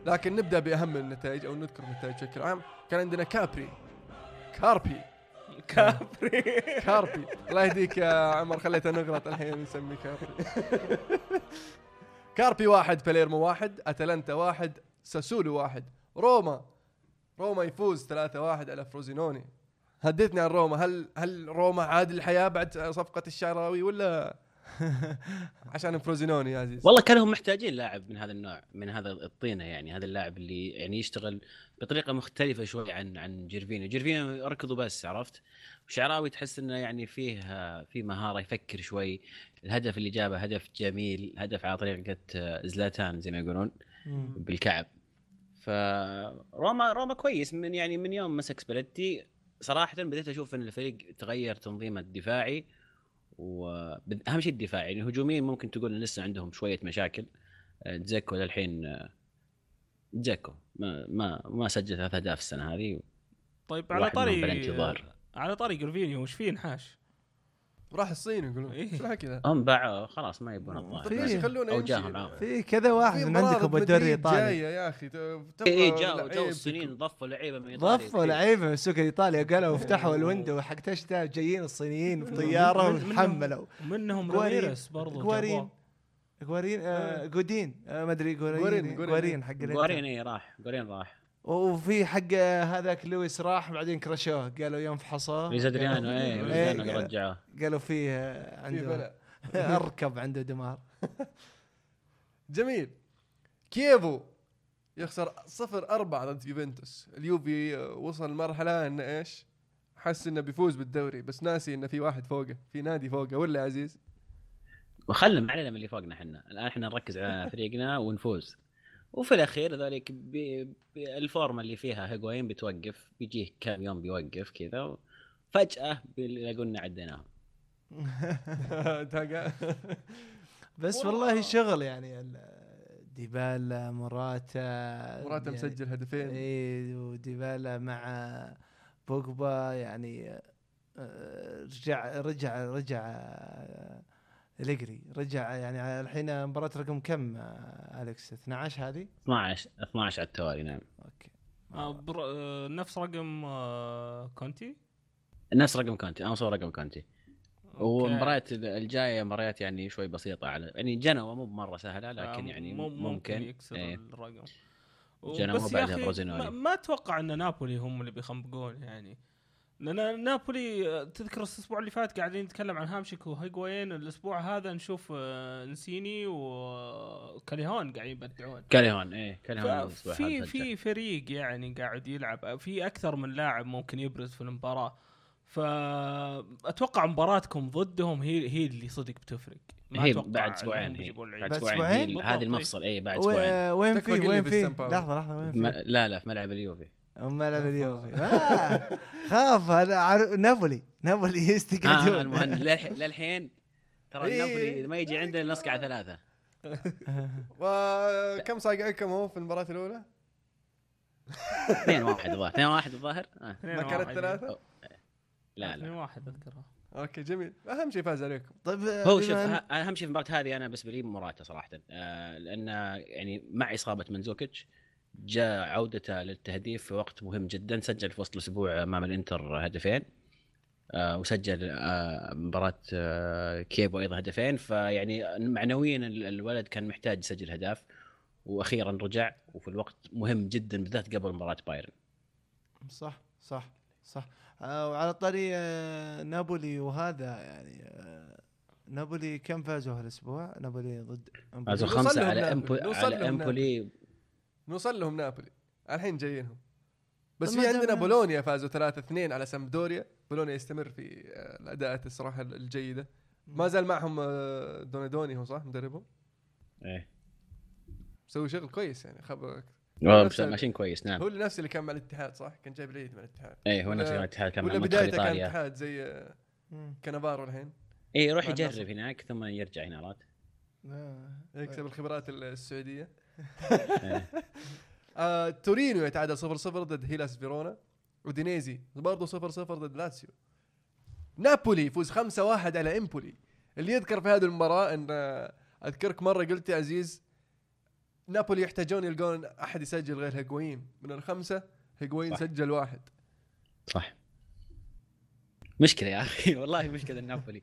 لكن نبدا باهم النتائج او نذكر النتائج بشكل عام. كان عندنا كابري كاربي كابري كاربي الله يهديك يا عمر خليته نغلط الحين نسمي كاربي كاربي واحد باليرمو واحد أتلانتا واحد ساسولو واحد. روما روما يفوز ثلاثة واحد على فروزينوني. هديتني عن روما، هل هل روما عاد الحياة بعد صفقة الشعراوي ولا عشان فروزينوني يا عزيز؟ والله كانوا محتاجين لاعب من هذا النوع من هذا الطينة، يعني هذا اللاعب اللي يعني يشتغل بطريقة مختلفة شوي عن عن جيرفينو. جيرفينو ركضوا بس عرفت، وشعراوي تحس إنه يعني فيه في مهارة يفكر شوي. الهدف اللي جابه هدف جميل، هدف على طريقة زلاتان زي ما يقولون بالكعب. فروما روما كويس من يعني من يوم مسك سباليتي صراحة بديت أشوف إن الفريق تغير تنظيمه الدفاعي، واهم شيء الدفاع. يعني هجوميا ممكن تقول لسه عندهم شويه مشاكل. تزكو للحين تزكو ما ما ما سجل ثلاث اهداف السنه هذه. طيب على طريق على طريق جيرفينيو وش فيه نحاش؟ راح الصين يقولون ايش الحكي ذا؟ هم باعوا خلاص ما يبون الله. طيب ليش خلونا نمشي في كذا واحد من عندكم بالدوري الايطالي جايه يا اخي اي جاوا جو الصينيين ضفوا لعيبه من ايطاليا ضفوا لعيبه من سوق ايطاليا قالوا فتحوا الويندو حق تشتا جايين الصينيين بطياره وحملوا منهم راميرس برضو جوارين جوارين جودين ما ادري جوارين جوارين حق جوارين راح جوارين راح وفي حق هذاك لويس راح بعدين كرشوه قالوا يوم فحصوه ميزادريانو ايه رجعوه قالوا فيه عنده اركب عنده دمار جميل. كييفو يخسر صفر أربعة ضد يوفنتوس. اليوفي وصل مرحلة انه ايش حس انه بيفوز بالدوري بس ناسي انه في واحد فوقه في نادي فوقه ولا عزيز وخلنا علينا من اللي فوقنا. احنا الان احنا نركز على فريقنا ونفوز وفي الاخير ذلك بالفورمه اللي فيها هيغوين بتوقف، بيجيه كم يوم بيوقف كذا، فجاه اللي قلنا عديناهم. بس والله شغل يعني، ديبالا مراتا مراتا مسجل هدفين، اي وديبالا مع بوجبا يعني رجع رجع رجع اليجري رجع يعني. الحين مباراة رقم كم أليكس؟ اثنا عشر هذه، اثنا عشر على التوالي. نعم اوكي. آه برأ... نفس رقم كونتي، نفس رقم كونتي، انا صور رقم كونتي. والمباريات الجايه مباريات يعني شوي بسيطه، على يعني جنوه مو مره سهله، لكن يعني ممكن يكسر ايه الرقم. بس يا أخي ما, ما اتوقع ان نابولي هم اللي بيخنبقون يعني، لان نابولي تذكر الاسبوع اللي فات قاعدين نتكلم عن هامشيك وهيغوين، الاسبوع هذا نشوف نسيني وكاليهون قاعدين يبدعون. كاليهون ايه كاليهون في في فريق يعني قاعد يلعب، في اكثر من لاعب ممكن يبرز في المباراه، فأتوقع مباراتكم ضدهم هي هي اللي صدق بتفرق. ما هي بعد أسبوعين، بعد أسبوعين هذه المفصل أي بعد أسبوعين. وين في وين في لحظة لحظة وين في م... لا لا في ملعب اليوفي، ملعب اليوفي. آه خاف هذا نابولي نابولي يستقعدون. آه المهم للحين ترى نابولي ما يجي عندنا نصقع ثلاثة. وكم صاقعكم هو في المباراة الأولى؟ اثنين واحد ظاهر، اثنين واحد ظاهر. ما كانت ثلاثة. لا لا واحد اذكرها. اوكي جميل، اهم شيء فاز عليكم. طيب هو شوف اهم شيء في المباراه هذه انا بالنسبه لي مراته صراحه، آه لان يعني مع اصابه منزوكيتش جاء عودته للتهديف في وقت مهم جدا. سجل في وسط الاسبوع امام الانتر هدفين، آه وسجل آه مباراه آه كيبو ايضا هدفين، فيعني معنويا الولد كان محتاج يسجل هدف، واخيرا رجع وفي الوقت مهم جدا بالذات قبل مباراه بايرن. صح صح صح. وعلى طريق نابولي وهذا يعني، نابولي كم فازوا هالاسبوع؟ نابولي ضد فازوا خمسة على امبولي، نوصل لهم نابولي الحين جايينهم. بس في عندنا بولونيا فازوا ثلاثة اثنين على سامدوريا. بولونيا يستمر في الاداءات الصراحة الجيدة، ما زال معهم دونيدوني هو صح مدربهم، ايه سوي شغل كويس يعني خبرك. اه ماشيين كويس. نعم هو نفس اللي كان مع الاتحاد صح، كان جايب العيد مع الاتحاد. اي هو نفس اللي مع الاتحاد كان مع الاتحاد زي كنافارو الحين. اي يروح يجرب هناك ثم يرجع هنا رات يكسب الخبرات السعوديه. آه تورينو يتعادل صفر صفر ضد هيلاس فيرونا، ودينيزي برضه صفر صفر ضد لاتسيو. نابولي يفوز خمسة واحد على امبولي. اللي يذكر في هذه المباراه ان اذكرك مره قلت يا عزيز نابولي يحتاجون يلقون أحد يسجل غير هيغوين، من الخمسة هيغوين سجل واحد صح. مشكلة يا أخي والله مشكلة النابولي.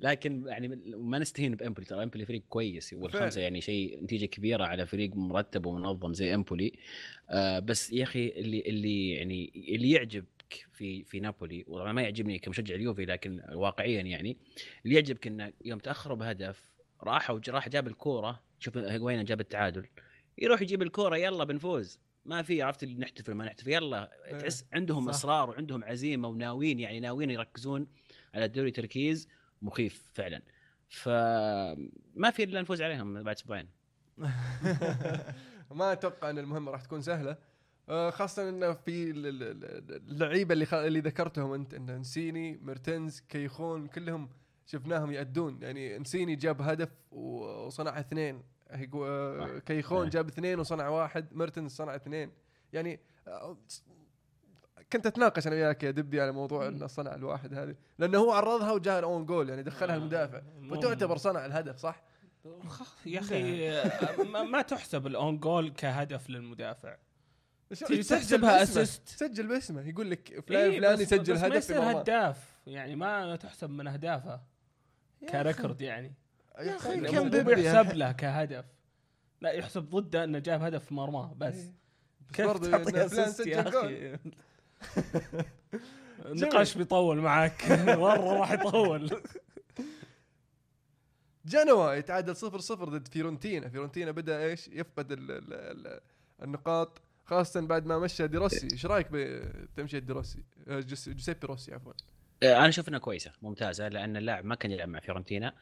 لكن يعني ما نستهين بأمبولي، ترى أمبولي فريق كويس، والخمسة يعني شيء نتيجة كبيرة على فريق مرتب ومنظم زي أمبولي. آه بس يا أخي اللي اللي يعني اللي يعجب في في نابولي، والله ما يعجبني كمشجع اليوفي لكن واقعيا يعني اللي يعجبك إنه يوم تأخروا بهدف راحوا وراح جاب الكورة، شوف هيغوين جاب التعادل يروح يجيب الكورة يلا بنفوز، ما في عرفت اللي نحتفل ما نحتفل يلا. تحس عندهم إصرار وعندهم عزيمة وناويين يعني ناويين يركزون على الدوري، تركيز مخيف فعلا. فما في إلا نفوز عليهم بعد أسبوعين. ما أتوقع أن المهمة راح تكون سهلة، خاصة أنه في اللعيبة اللي خ... اللي ذكرتهم أنت، إن نسيني مرتنز كيخون كلهم شفناهم يأدون يعني. نسيني جاب هدف وصنع اثنين، كيخون جاب اثنين وصنع واحد، مرتنز صنع اثنين. يعني كنت اتناقش انا وياك يا دبي على موضوع ان صنع الواحد هذه، لانه هو عرضها وجاء الاون جول يعني دخلها المدافع، وتعتبر صنع الهدف صح يا اخي. ما تحسب الاون جول كهدف للمدافع، تحسبها اسيست. سجل باسمه يقول لك فلان فلان سجل هدف في هداف يعني، ما تحسب من اهدافه كركورد يعني. يا اخي كم بيحسب له كهدف؟ لا يحسب ضده انه جاب هدف في مرماه بس. كيف تعطي اسيست يا اخي؟ النقاش بيطول معك مره، راح يطول. جنوا يتعادل صفر صفر ضد فيرنتينا. فيرنتينا بدا ايش يفقد النقاط، خاصة بعد ما مشى ديروسي. ايش رايك بتمشي ديروسي جس... جوسيبي روسي عفوا؟ انا شوف انها كويسه ممتازه، لان اللاعب ما كان يلعب مع فيرنتينا.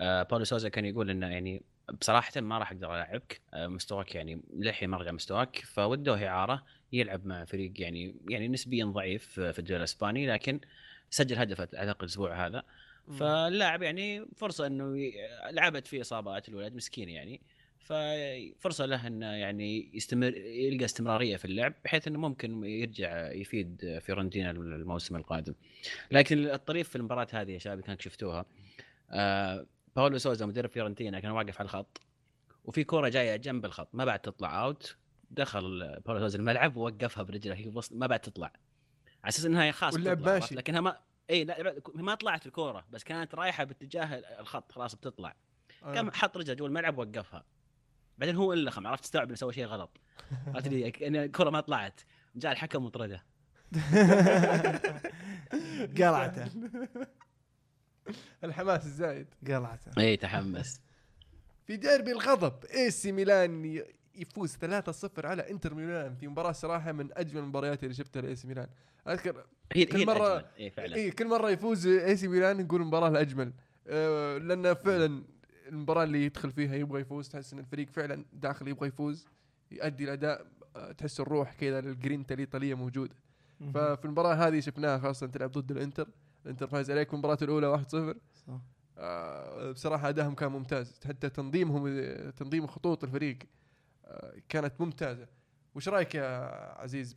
آه باولو سوزا كان يقول انه يعني بصراحة ما راح أقدر ألعبك مستواك، يعني للحين ما رجع مستواك، فودوه إعارة يلعب مع فريق يعني يعني نسبيا ضعيف في الدوري الإسباني، لكن سجل هدف أعتقد الأسبوع هذا. فاللاعب يعني فرصة إنه لعبت فيه إصابات الولد مسكين يعني، ففرصة له إنه يعني يستمر يلقى استمرارية في اللعب بحيث إنه ممكن يرجع يفيد فيرنتينا الموسم القادم. لكن الطريف في المباراة هذه يا شباب كانت شفتوها، آه باولو سوزا مدرب فيرنتينا كان واقف على الخط وفي كرة جاية جنب الخط ما بعد تطلع اوت، دخل باولو سوزا الملعب ووقفها برجله، هي ما بعد تطلع على اساس انها خاص تطلع، لكنها ما اي لا ما طلعت الكرة بس كانت رايحة باتجاه الخط خلاص بتطلع. أه. كان حط رجله جوا الملعب ووقفها، بعدين هو اللي خم عرفت استوعب انه سوى شيء غلط، قالت لي الكرة ما طلعت، جاء الحكم وطرده قلعته الحماس الزايد قلعته. اي تحمس. في ديربي الغضب اي سي ميلان يفوز ثلاثة صفر على انتر ميلان في مباراه صراحه من اجمل المباريات اللي شفتها لاي سي ميلان. اذكر كل مره اي إيه كل مره يفوز اي سي ميلان نقول المباراه الاجمل، أه لان فعلا المباراه اللي يدخل فيها يبغى يفوز، تحس ان الفريق فعلا داخل يبغى يفوز يؤدي الاداء، تحس الروح كذا للجرينتا الايطاليه موجوده. ففي المباراه هذه شفناها خاصه تلعب ضد الانتر، الانتر فاز عليك المباراه الاولى واحد صفر. آه بصراحه ادائهم كان ممتاز، حتى تنظيمهم تنظيم خطوط الفريق آه كانت ممتازه. وش رايك يا عزيز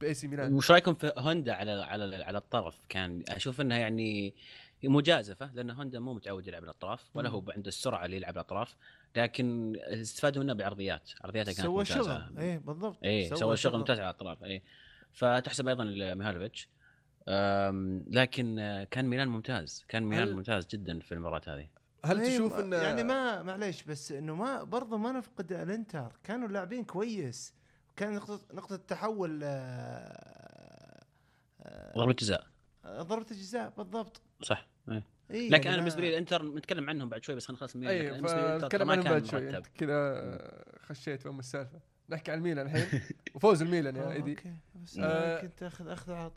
باي سي ميلان؟ وش رايكم في هوندا على على على الطرف؟ كان اشوف انها يعني مجازفه، لان هوندا مو متعود يلعب على الطرف ولا هو عنده السرعه اللي يلعب على الطرف، لكن استفادوا منه بعرضيات، عرضياته كانت سوى شغل. اي بالضبط اي سوى شغل ممتاز على الطرف. اي فتحسب ايضا لميهالوفيتش، لكن كان ميلان ممتاز، كان ميلان هل... ممتاز جدا في المباراه هذه. هل تشوف انه يعني ما معليش بس انه ما برضه ما نفقد الانتر، كانوا لاعبين كويس، وكان نقطه نقطه تحول ضربه جزاء ضربه جزاء بالضبط صح. إيه. إيه لكن يعني انا بالنسبه لي الانتر نتكلم عنهم بعد شوي، بس خلينا نخلص ميلان. أيه نتكلم عنهم بعد شوي كذا، خشيت ام السالفه نحكي عن الميلان الحين وفوز الميلان يا ايدي. اوكي بس آه كنت اخذ اخذ عط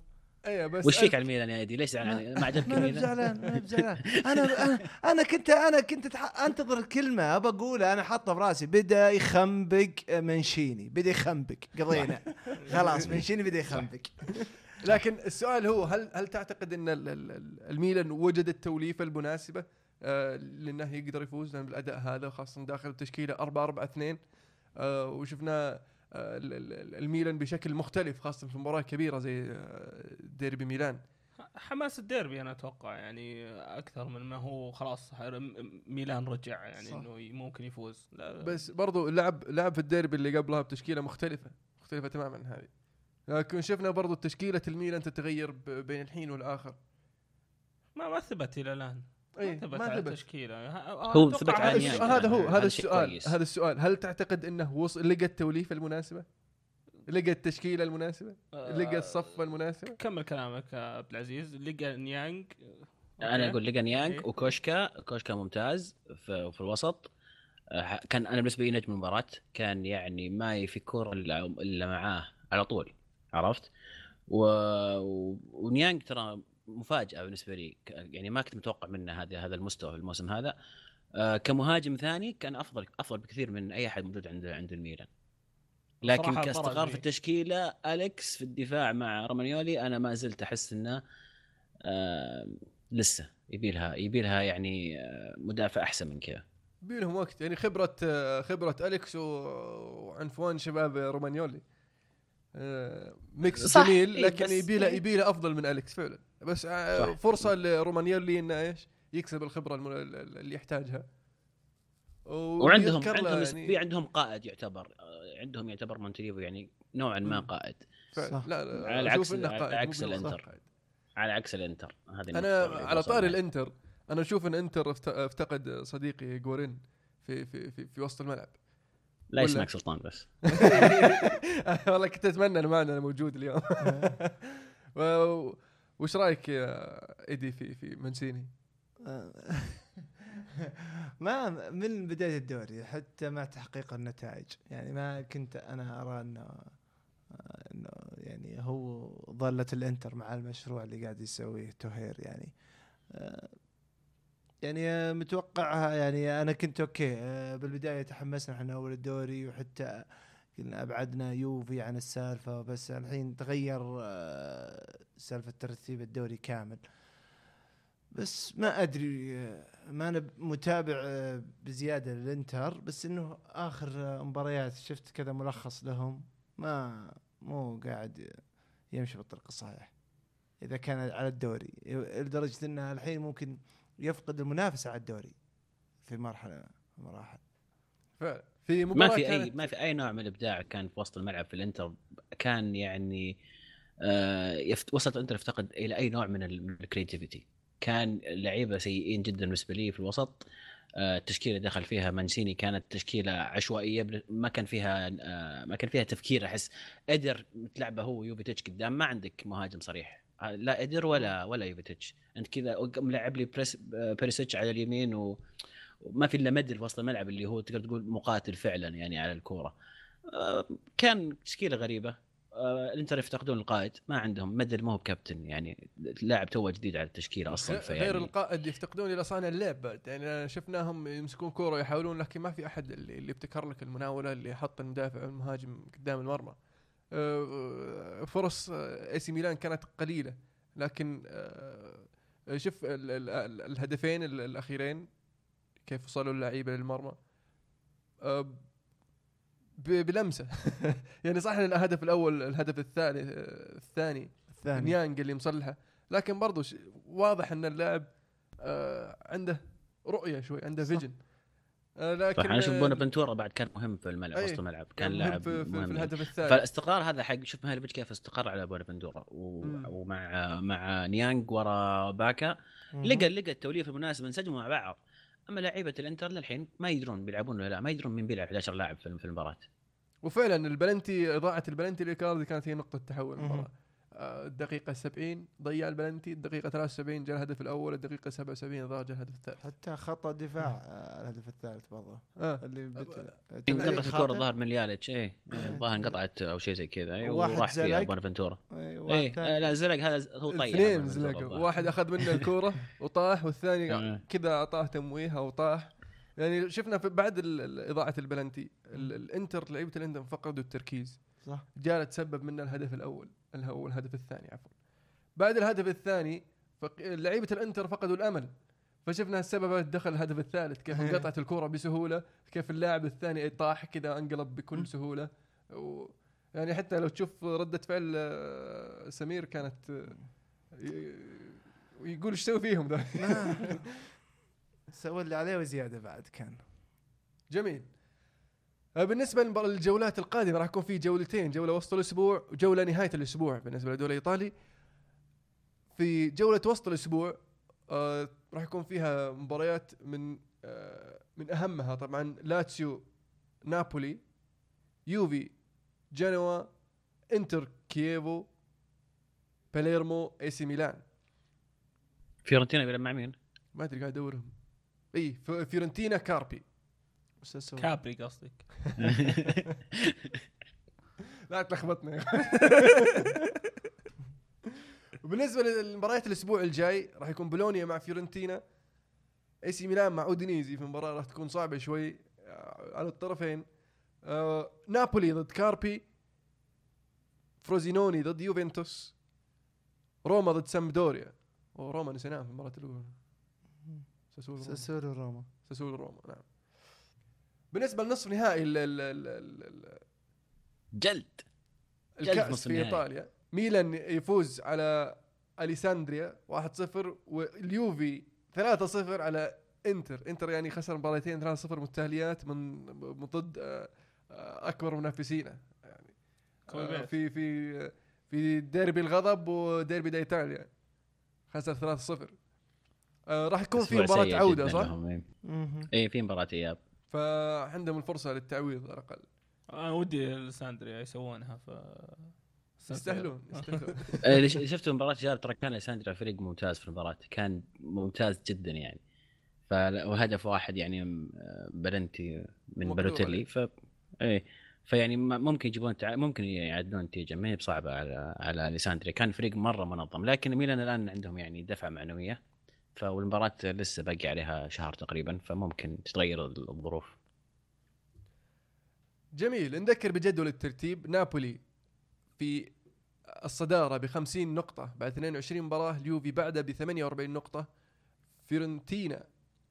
ايه بس وش فيك على الميلان يا ايدي؟ ليش يعني ما عجبك الميلان؟ زعلان ما بزعلان انا انا كنت انا كنت انتظر الكلمه ابى اقولها، انا حاطه براسي بدا يخنبق منشيني، بدا يخنبق قضينا خلاص منشيني بدا يخنبق. لكن السؤال هو هل هل تعتقد ان الميلان وجد التوليفه المناسبه لانه يقدر يفوز بالاداء هذا، خاصه داخل تشكيله أربعة أربعة اثنين؟ وشفنا الميلان بشكل مختلف خاصة في مباراة كبيرة زي ديربي ميلان. حماس الديربي أنا أتوقع يعني أكثر من ما هو خلاص ميلان رجع يعني صح. إنه ممكن يفوز. بس برضو لعب لعب في الديربي اللي قبلها بتشكيلة مختلفة مختلفة تماماً هذه، لكن شفنا برضو تشكيلة الميلان تتغير بين الحين والآخر. ما ما ثبت إلى الآن. اي ما ثبت تشكيله هو ثبت عالي. هذا هو هذا السؤال هذا السؤال هل تعتقد انه وصل لقى التوليفه المناسبه، لقى التشكيله المناسبه، لقى الصف المناسب؟ كمل كلامك يا عبد العزيز. لقى نيانج، انا اقول لقى نيانج إيه؟ وكوشكا كوشكا ممتاز في, في الوسط. كان انا بالنسبه لي نجم المباراه، كان يعني ما يفكر الا معاه على طول عرفت. و... ونيانج ترى مفاجأة بالنسبة لي، يعني ما كنت متوقع منه هذا هذا المستوى في الموسم هذا. آه كمهاجم ثاني كان أفضل أفضل بكثير من أي أحد موجود عند عند الميلان. لكن كاستقرار في التشكيلة أليكس في الدفاع مع رومانيولي أنا ما زلت أحس إنه آه لسه يبيلها يبيلها يعني آه مدافع أحسن من كذا. يبيلهم وقت يعني خبرة آه خبرة أليكس وعنفوان شباب رومانيولي. آه ميكس جميل، لكن يبيله يبيله أفضل من أليكس فعلا. بس صح. فرصه لرومانيولي انه ايش يكسب الخبره اللي يحتاجها، وعندهم عندهم في يعني عندهم قائد يعتبر عندهم يعتبر مونتيليفو يعني نوعا ما قائد صح. لا لا على عكس على عكس الانتر على عكس الانتر هذه انا على طار الانتر انا اشوف ان انتر افتقد صديقي غورين في في في, في وسط الملعب. لا يسمعك سلطان بس والله كنت اتمنى انه معنا موجود اليوم. وش رايك يا ايدي في في مانسيني؟ ما من بدايه الدوري حتى مع تحقيق النتائج يعني ما كنت انا ارى انه انه يعني هو ظلت الانتر مع المشروع اللي قاعد يسويه توهير يعني يعني متوقعها. يعني انا كنت اوكي بالبدايه تحمسنا احنا اول الدوري وحتى قلنا ابعدنا يوفي عن السالفه، بس الحين تغير سالفه ترتيب الدوري كامل. بس ما ادري، ما انا متابع بزياده للانتر، بس انه اخر مباريات شفت كذا ملخص لهم ما مو قاعد يمشي بالطريق الصحيح اذا كان على الدوري، لدرجه انه الحين ممكن يفقد المنافسه على الدوري في مرحله مراحل. في ما في اي ما في اي نوع من الابداع كان في وسط الملعب في الانتر. كان يعني آه يفت وسط الانتر يفتقد الى اي نوع من الكرياتيفيتي. كان لعيبه سيئين جدا بالنسبه لي في الوسط. آه التشكيله دخل فيها مانسيني كانت تشكيله عشوائيه، ما كان فيها آه ما كان فيها تفكير. احس ادر تلعبه هو يوفيتش قدام، ما عندك مهاجم صريح، لا ادر ولا ولا يوفيتش. انت كذا ملعب لي بريس بريسيتش على اليمين و وما في الا مدل في وسط الملعب اللي هو تقدر تقول مقاتل فعلا يعني على الكوره. آه كان تشكيله غريبه. آه الانتر يفتقدون القائد، ما عندهم مدل، ما هو بكابتن يعني لاعب توه جديد على التشكيله اصلا. غير يعني القائد يفتقدون الى صانع اللعب، يعني شفناهم يمسكون كوره يحاولون لكن ما في احد اللي يبتكر لك المناوله اللي يحط المدافع والمهاجم قدام المرمى. آه فرص اي سي ميلان كانت قليله، لكن آه شوف ال ال ال الهدفين الاخيرين كيف وصلوا اللعيبه للمرمى أه بلمسه يعني صح ان الهدف الاول الهدف الثاني الثاني نيانج اللي مصلحه، لكن برضو واضح ان اللاعب أه عنده رؤيه شوي، عنده فيجن. أه لكن احنا شفنا بنتورا بعد كان مهم في الملعب، وسط الملعب كان لاعب في, في الهدف الثاني. فالاستقرار هذا حق شوف مهلبج كيف استقر على بنتورا ومع مع نيانج ورا باكا، لقى لقى التوليفه المناسبه، انسجموا مع بعض. اما لعيبه الانتر للحين ما يدرون بيلعبون ولا لا، ما يدرون مين بيلعب احد عشر لاعب في المباراه. وفعلا البلنتي، اضاعه البلنتي لإيكاردي كانت هي نقطه تحول المباراه. الدقيقه سبعين ضيع البلنتي، الدقيقه ثلاثة وسبعين جاء الهدف الاول، الدقيقه سبعة وسبعين ضاع جاء الهدف الثالث. حتى خطا دفاع الهدف الثالث برضه آه. اللي انقطعت الكره الظاهر من لياليتش، ايه الظاهر انقطعت او شيء زي كذا وراح في بونافنتورا. ايه لا زلق هذا هو طيح، واحد اخذ منه الكره وطاح، والثاني كذا اعطاه تمويهه وطاح. يعني شفنا بعد اضاعه البلنتي الانتر لعيبه الانتر فقدوا التركيز، صح جاء تسبب منه الهدف الاول الهو الهدف الثاني عفوا. بعد الهدف الثاني لعيبه الانتر فقدوا الامل، فشفنا السبب دخل الهدف الثالث كيف انقطعت الكره بسهوله، كيف اللاعب الثاني طاح كذا انقلب بكل سهوله. ويعني حتى لو تشوف رده فعل سمير كانت يقول ايش سوي فيهم ذا سوى اللي عليه وزياده بعد. كان جميل. بالنسبه للجولات القادمه راح يكون في جولتين، جوله وسط الاسبوع وجوله نهايه الاسبوع بالنسبه للدوري الايطالي. في جوله وسط الاسبوع آه راح يكون فيها مباريات من آه من اهمها طبعا لاتسيو نابولي، يوفي جنوا، انتر كييفو، باليرمو، اي سي ميلان. فيرنتينا بيلعب مع مين؟ ما ادري قاعد ادورهم. اي فيرنتينا كاربي كابري قصدك لا تلخبطني. وبالنسبه للمباريات الاسبوع الجاي راح يكون بولونيا مع فيورنتينا، اي سي ميلان مع اودينيزي في مباراه راح تكون صعبه شوي على الطرفين، آه، نابولي ضد كاربي، فروزينوني ضد يوفنتوس، روما ضد سامدوريا. وروما نسيناها في المباراه الاولى، ساسولو روما ساسولو روما نعم. بالنسبه لنصف نهائي ال ال ال ال جلد الكأس في إيطاليا، ميلان يفوز على أليساندريا واحد صفر، واليوفي ثلاثة صفر على انتر. انتر يعني خسر مباراتين ثلاثة صفر متتاليات من ضد اكبر منافسينا، يعني في في في ديربي الغضب وديربي دا إيطاليا خسر ثلاثة صفر. راح يكون في مباراه عوده صح؟ اي في مباراه اياب، فعندهم الفرصه للتعويض على الاقل. انا ودي الساندريا يسوونها، ف يستاهلون يستاهلون. اللي شفتوا مباراه جاب ترى كان الساندريا فريق ممتاز في المباراه، كان ممتاز جدا يعني. فهدف واحد يعني بلنتي من بالوتيلي، ف اي فيعني ممكن يجيبون تع... ممكن يعدلون النتيجه، ما هي بصعبه على على الساندريا. كان فريق مره منظم، لكن ميلان الان عندهم يعني دفعه معنويه فالمباراة لسه باقي عليها شهر تقريبا، فممكن تتغير الظروف. جميل. نذكر بجدول الترتيب. نابولي في الصدارة بخمسين نقطة بعد اثنتين وعشرين مباراة، اليوفي بعده بثمانية وأربعين نقطة، فيرنتينا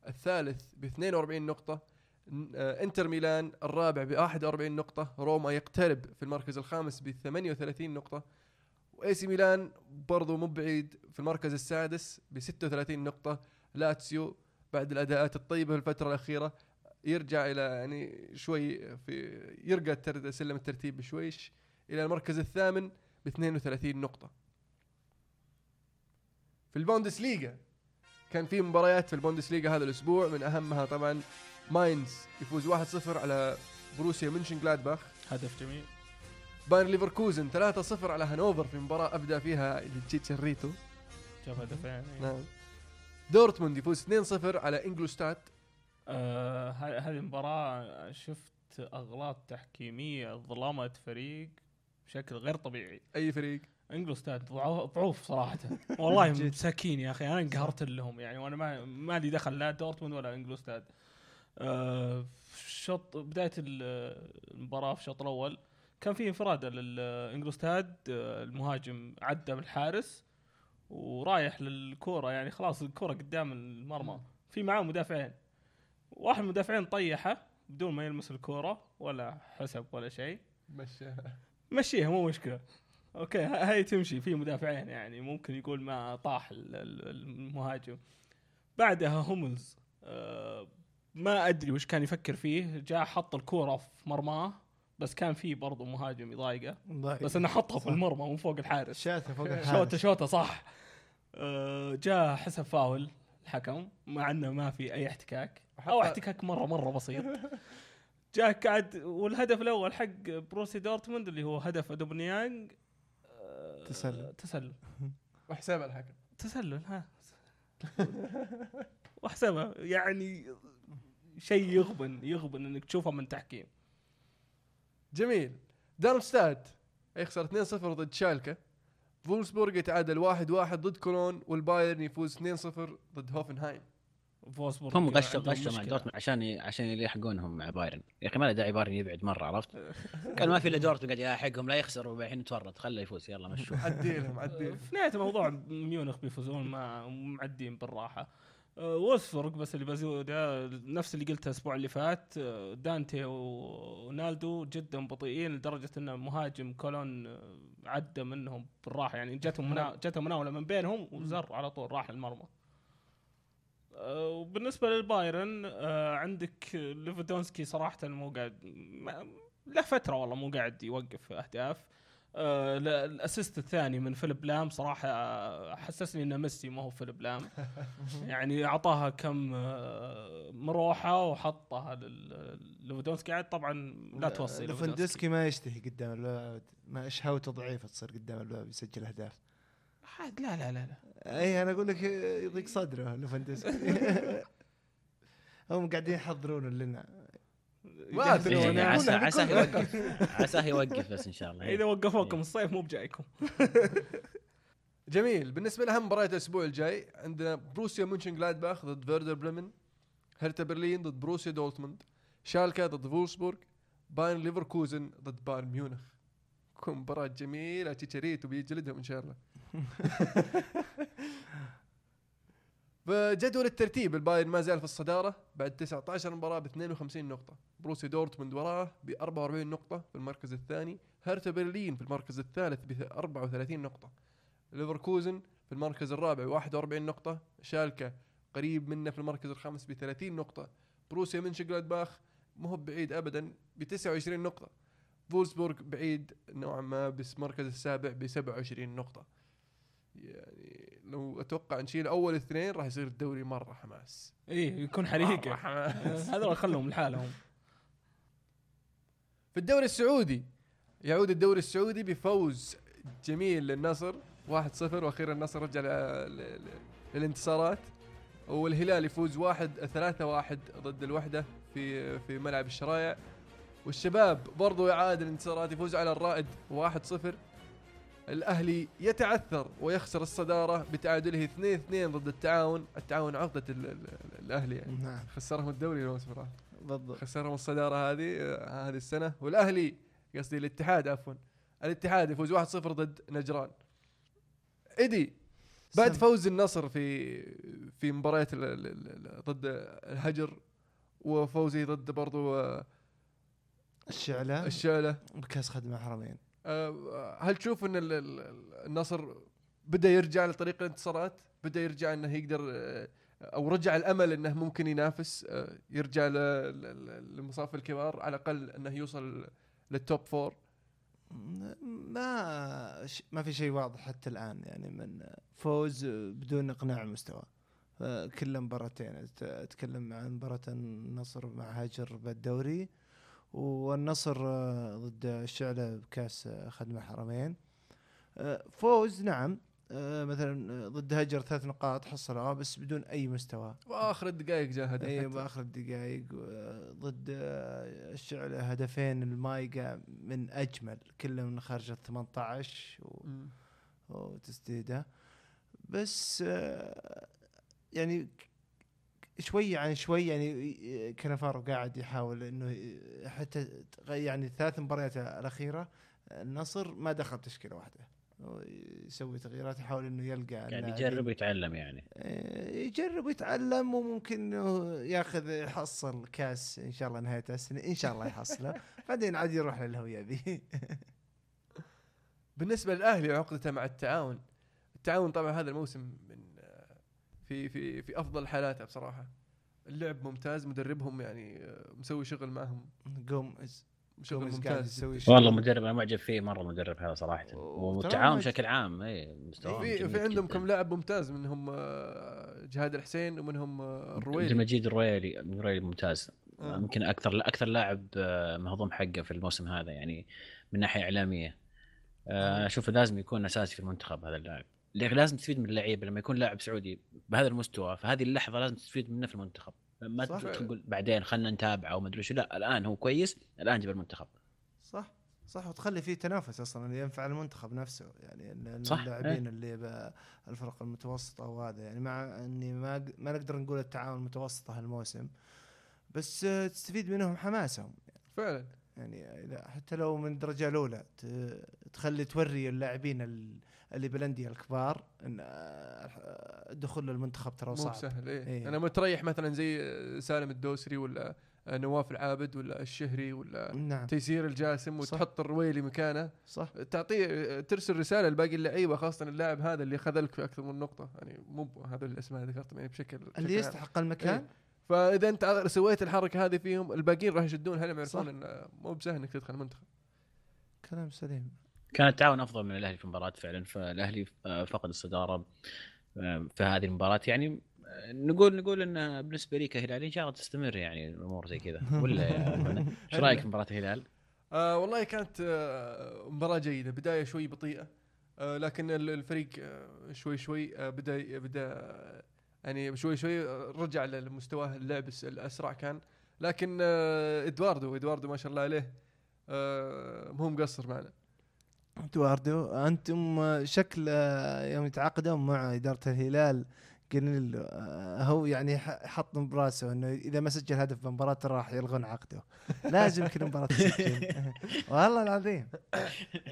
الثالث باثنين وأربعين نقطة، انتر ميلان الرابع بواحد وأربعين نقطة، روما يقترب في المركز الخامس بثمانية وثلاثين نقطة، وأي سي ميلان برضو مبعد في المركز السادس بستة وثلاثين نقطة. لاتسيو بعد الأداءات الطيبة الفترة الأخيرة يرجع إلى يعني شوي في يرقى الترتيب سلم الترتيب بشويش إلى المركز الثامن باثنين وثلاثين نقطة. في البوندسليغا كان في مباريات في البوندسليغا هذا الأسبوع، من أهمها طبعا ماينز يفوز واحد صفر على بروسيا مونشنغلادباخ، هدف جميل. باير ليفركوزن ثلاثة صفر على هانوفر في مباراة أبدأ فيها تشيتشيريتو جاب هدفين. نعم. دورتموند يفوز اثنين صفر على أنجلشتات. آه هذه المباراة شفت أغلاط تحكيمية ظلمت فريق بشكل غير طبيعي. أي فريق؟ أنجلشتات ضعوف صراحة والله مساكين يا أخي، أنا انقهرت لهم يعني، وأنا ما ما لي دخل لا دورتموند ولا أنجلشتات. آه شط بداية المباراة في الشوط الأول كان فيه انفراد للانجلستاد، المهاجم عدى بالحارس ورايح للكرة يعني خلاص الكرة قدام المرمى، في معاه مدافعين، واحد من المدافعين طيحه بدون ما يلمس الكرة ولا حسب ولا شيء، مشيها مشيها مو مشكلة، اوكي هاي تمشي، في مدافعين يعني ممكن يقول ما طاح المهاجم. بعدها هملز ما ادري وش كان يفكر فيه، جاء حط الكرة في مرماه، بس كان فيه برضو مهاجم يضايقه بس انه حطها في المرمى من فوق الحارس، شاته فوق الحارس شوته شوته صح. أه جاء حسب فاول الحكم مع انه ما في اي احتكاك او احتكاك مره مره بسيط. جاء قاعد، والهدف الاول حق بروسيا دورتموند اللي هو هدف ادوبنيانغ أه تسلل تسلل وحساب الحكم تسلل ها وحسابه يعني شيء يغبن يغبن انك تشوفه من تحكيم. جميل. دارمستاد يخسر اثنين صفر ضد شالكة، فولسبورغ يتعادل واحد واحد ضد كولون، والبايرن يفوز اثنين صفر ضد هوفنهايم. فولسبورغ هم غشوا غشوا مع دورتموند عشان عشان يلحقونهم مع بايرن، يا اخي ما له داعي بايرن يبعد مره، عرفت كان ما في الا دورتموند قاعد يلاحقهم لا يخسروا، والحين يتورط خله يفوز يلا مشوا عديلهم عديل. في نهايه الموضوع ميونخ بيفوزون مع معدين بالراحه. وولفسبورغ بس اللي بزوده نفس اللي قلته الأسبوع اللي فات، دانتي ورونالدو جدا بطيئين لدرجة أن مهاجم كولون عدى منهم بالراحة يعني، جاتهم منا... جاتهم مناولة من بينهم وزر على طول راح المرمى. وبالنسبة للبايرن عندك ليفودونسكي صراحة مو قاعد له فترة والله مو قاعد يوقف أهداف. آه الاسيست الثاني من فيليب لام صراحه حسسني انه ميسي ما هو فيليب لام يعني اعطاها كم آه مروحه وحطها للودونسكي عاد طبعا لا توصل لودونسكي ما يشتهي قدام اللاعب، ما اشهوته ضعيفه تصير قدام اللاعب يسجل اهداف حد لا لا لا لا اي انا اقول لك يضيق صدره لوفندسكي هم قاعدين يحضرونه لنا عساه عساه يوقف عساه يوقف بس ان شاء الله اذا وقفوكم الصيف مو بجايكم. جميل. بالنسبه لاهم مباريات الاسبوع الجاي عندنا بروسيا مونشنغلادباخ ضد فيردر بلمن، هرتا برلين ضد بروسيا دورتموند، شالكا ضد فولسبورغ، بايرن ليفركوزن ضد بايرن ميونخ. كم مباراه جميله تشيريت وبيجلدهم ان شاء الله. بجدول الترتيب البايرن ما زال في الصدارة بعد تسعة عشر مباراة ب اثنين وخمسين نقطة، بروسيا دورتموند وراه ب أربعة وأربعين نقطة في المركز الثاني، هرتا برلين في المركز الثالث ب أربعة وثلاثين نقطة، ليفركوزن في المركز الرابع واحد وأربعين نقطة، شالكة قريب منه في المركز الخامس ب ثلاثين نقطة، بروسيا منشنغلادباخ مو بعيد أبدا ب تسعة وعشرين نقطة، فولسبورغ بعيد نوعا ما بس مركز السابع ب سبعة وعشرين نقطة. يعني لو اتوقع نشيل اول اثنين راح يصير الدوري مره حماس، ايه يكون حريقه هذا راح خلهم لحالهم. في الدوري السعودي يعود الدوري السعودي بفوز جميل للنصر واحد صفر، واخيرا النصر رجع للانتصارات، والهلال يفوز واحد ثلاثة واحد ضد الوحده في في ملعب الشرايع، والشباب برضو يعاد الانتصارات يفوز على الرائد واحد صفر، الأهلي يتعثر ويخسر الصدارة بتعادله اثنين اثنين ضد التعاون. التعاون عقدة الأهلي يعني نعم. خسرهم الدوري الموسم الراحل بالضبط، خسرهم الصدارة هذه هذه السنة. والأهلي قصدي الاتحاد عفوا الاتحاد يفوز واحد صفر ضد نجران. إدي بعد فوز النصر في في مباراة ضد الهجر وفوزه ضد برضو الشعلة الشعلة بكاس خدمة حرمين، هل تشوف ان النصر بدا يرجع لطريق الانتصارات، بدا يرجع انه يقدر او رجع الامل انه ممكن ينافس، يرجع للمصاف الكبار على الاقل انه يوصل للتوب فور؟ ما ما في شيء واضح حتى الان يعني من فوز بدون اقناع مستوى. كل مباراتين اتكلم عن مباراه النصر مع هاجر بالدوري والنصر ضد الشعلة بكاس خدمة حرمين. فوز نعم مثلا ضد هجر ثلاث نقاط حصلها بس بدون أي مستوى، وآخر الدقائق جاء هدف. أي وآخر الدقائق ضد الشعلة هدفين المايقة من أجمل، كله من خارج ثمانية عشر و... وتسديدة بس يعني شوي عن شوي يعني كنفار قاعد يحاول انه حتى يعني ثلاث مباريات الاخيره النصر ما دخل تشكيله واحده، يسوي تغييرات يحاول انه يلقى يعني يجرب يتعلم يعني يجرب يتعلم وممكن ياخذ يحصل كاس ان شاء الله نهايه السنه ان شاء الله يحصله بعدين عاد يروح للهويه ذي. بالنسبه للاهلي عقدته مع التعاون، التعاون طبعا هذا الموسم من في في في افضل حالاته بصراحه، اللعب ممتاز، مدربهم يعني مسوي شغل معهم قومز شغل ممتاز والله، مدرب انا معجب فيه مره مدرب هذا صراحه، والتعاون بشكل عام اي مستوى في, في عندهم كم لاعب ممتاز، منهم جهاد الحسين ومنهم الرويلي مجيد الرويلي الرويلي ممتاز يمكن آه. اكثر اكثر لاعب مهضوم حقه في الموسم هذا يعني من ناحيه اعلاميه اشوف آه. لازم يكون اساسي في المنتخب هذا اللاعب، لازم تستفيد من اللعيبه لما يكون لاعب سعودي بهذا المستوى فهذه اللحظه لازم تستفيد منه في المنتخب، ما تقول بعدين خلنا نتابعه وما ادري شو، لا الان هو كويس الان جاب المنتخب. صح صح، وتخلي فيه تنافس اصلا اللي ينفع المنتخب نفسه يعني اللاعبين اللي بالفرق المتوسطه وهذا يعني، مع اني ما ما نقدر نقول التعاون متوسطه هالموسم بس تستفيد منهم حماسهم يعني. فعلا يعني حتى لو من الدرجه الاولى تخلي توري اللاعبين اللي بالأندية الكبار ان الدخول للمنتخب ترى صعب مو سهل إيه. إيه. انا متريح مثلا زي سالم الدوسري ولا نواف العابد ولا الشهري ولا نعم. تيسير الجاسم وتحط الرويلي مكانه صح. تعطيه ترسل رساله لباقي اللعيبه خاصه اللاعب هذا اللي خذلك في اكثر من نقطه يعني مو هذول الاسماء اللي ذكرتهم يعني بشكل اللي يستحق المكان إيه. فاذا انت سويت الحركه هذه فيهم الباقيين راح يشدون هل يعرفون ان مو بسهل انك تدخل المنتخب. كلام سليم. كان التعاون أفضل من الأهلي في المباراة فعلا، فالأهلي فقد الصدارة في هذه المباراة يعني نقول نقول إنه بالنسبة لي كهلالي إن شاء الله تستمر يعني الأمور زي كذا ولا إيش رأيك في مباراة الهلال؟ آه والله كانت آه مباراة جيدة، بداية شوي بطيئة آه لكن الفريق آه شوي شوي آه بدأ بدأ يعني شوي شوي رجع لمستواه، اللعب الأسرع كان لكن آه إدواردو إدواردو ما شاء الله عليه آه مو مقصر معنا. إدواردو أنتم شكل يوم يتعاقدوا مع إدارة الهلال قلنا له هو يعني حط براسه إنه إذا ما سجل هدف بمباراة راح يلغون عقده، لازم كل مباراة تسجل والله العظيم.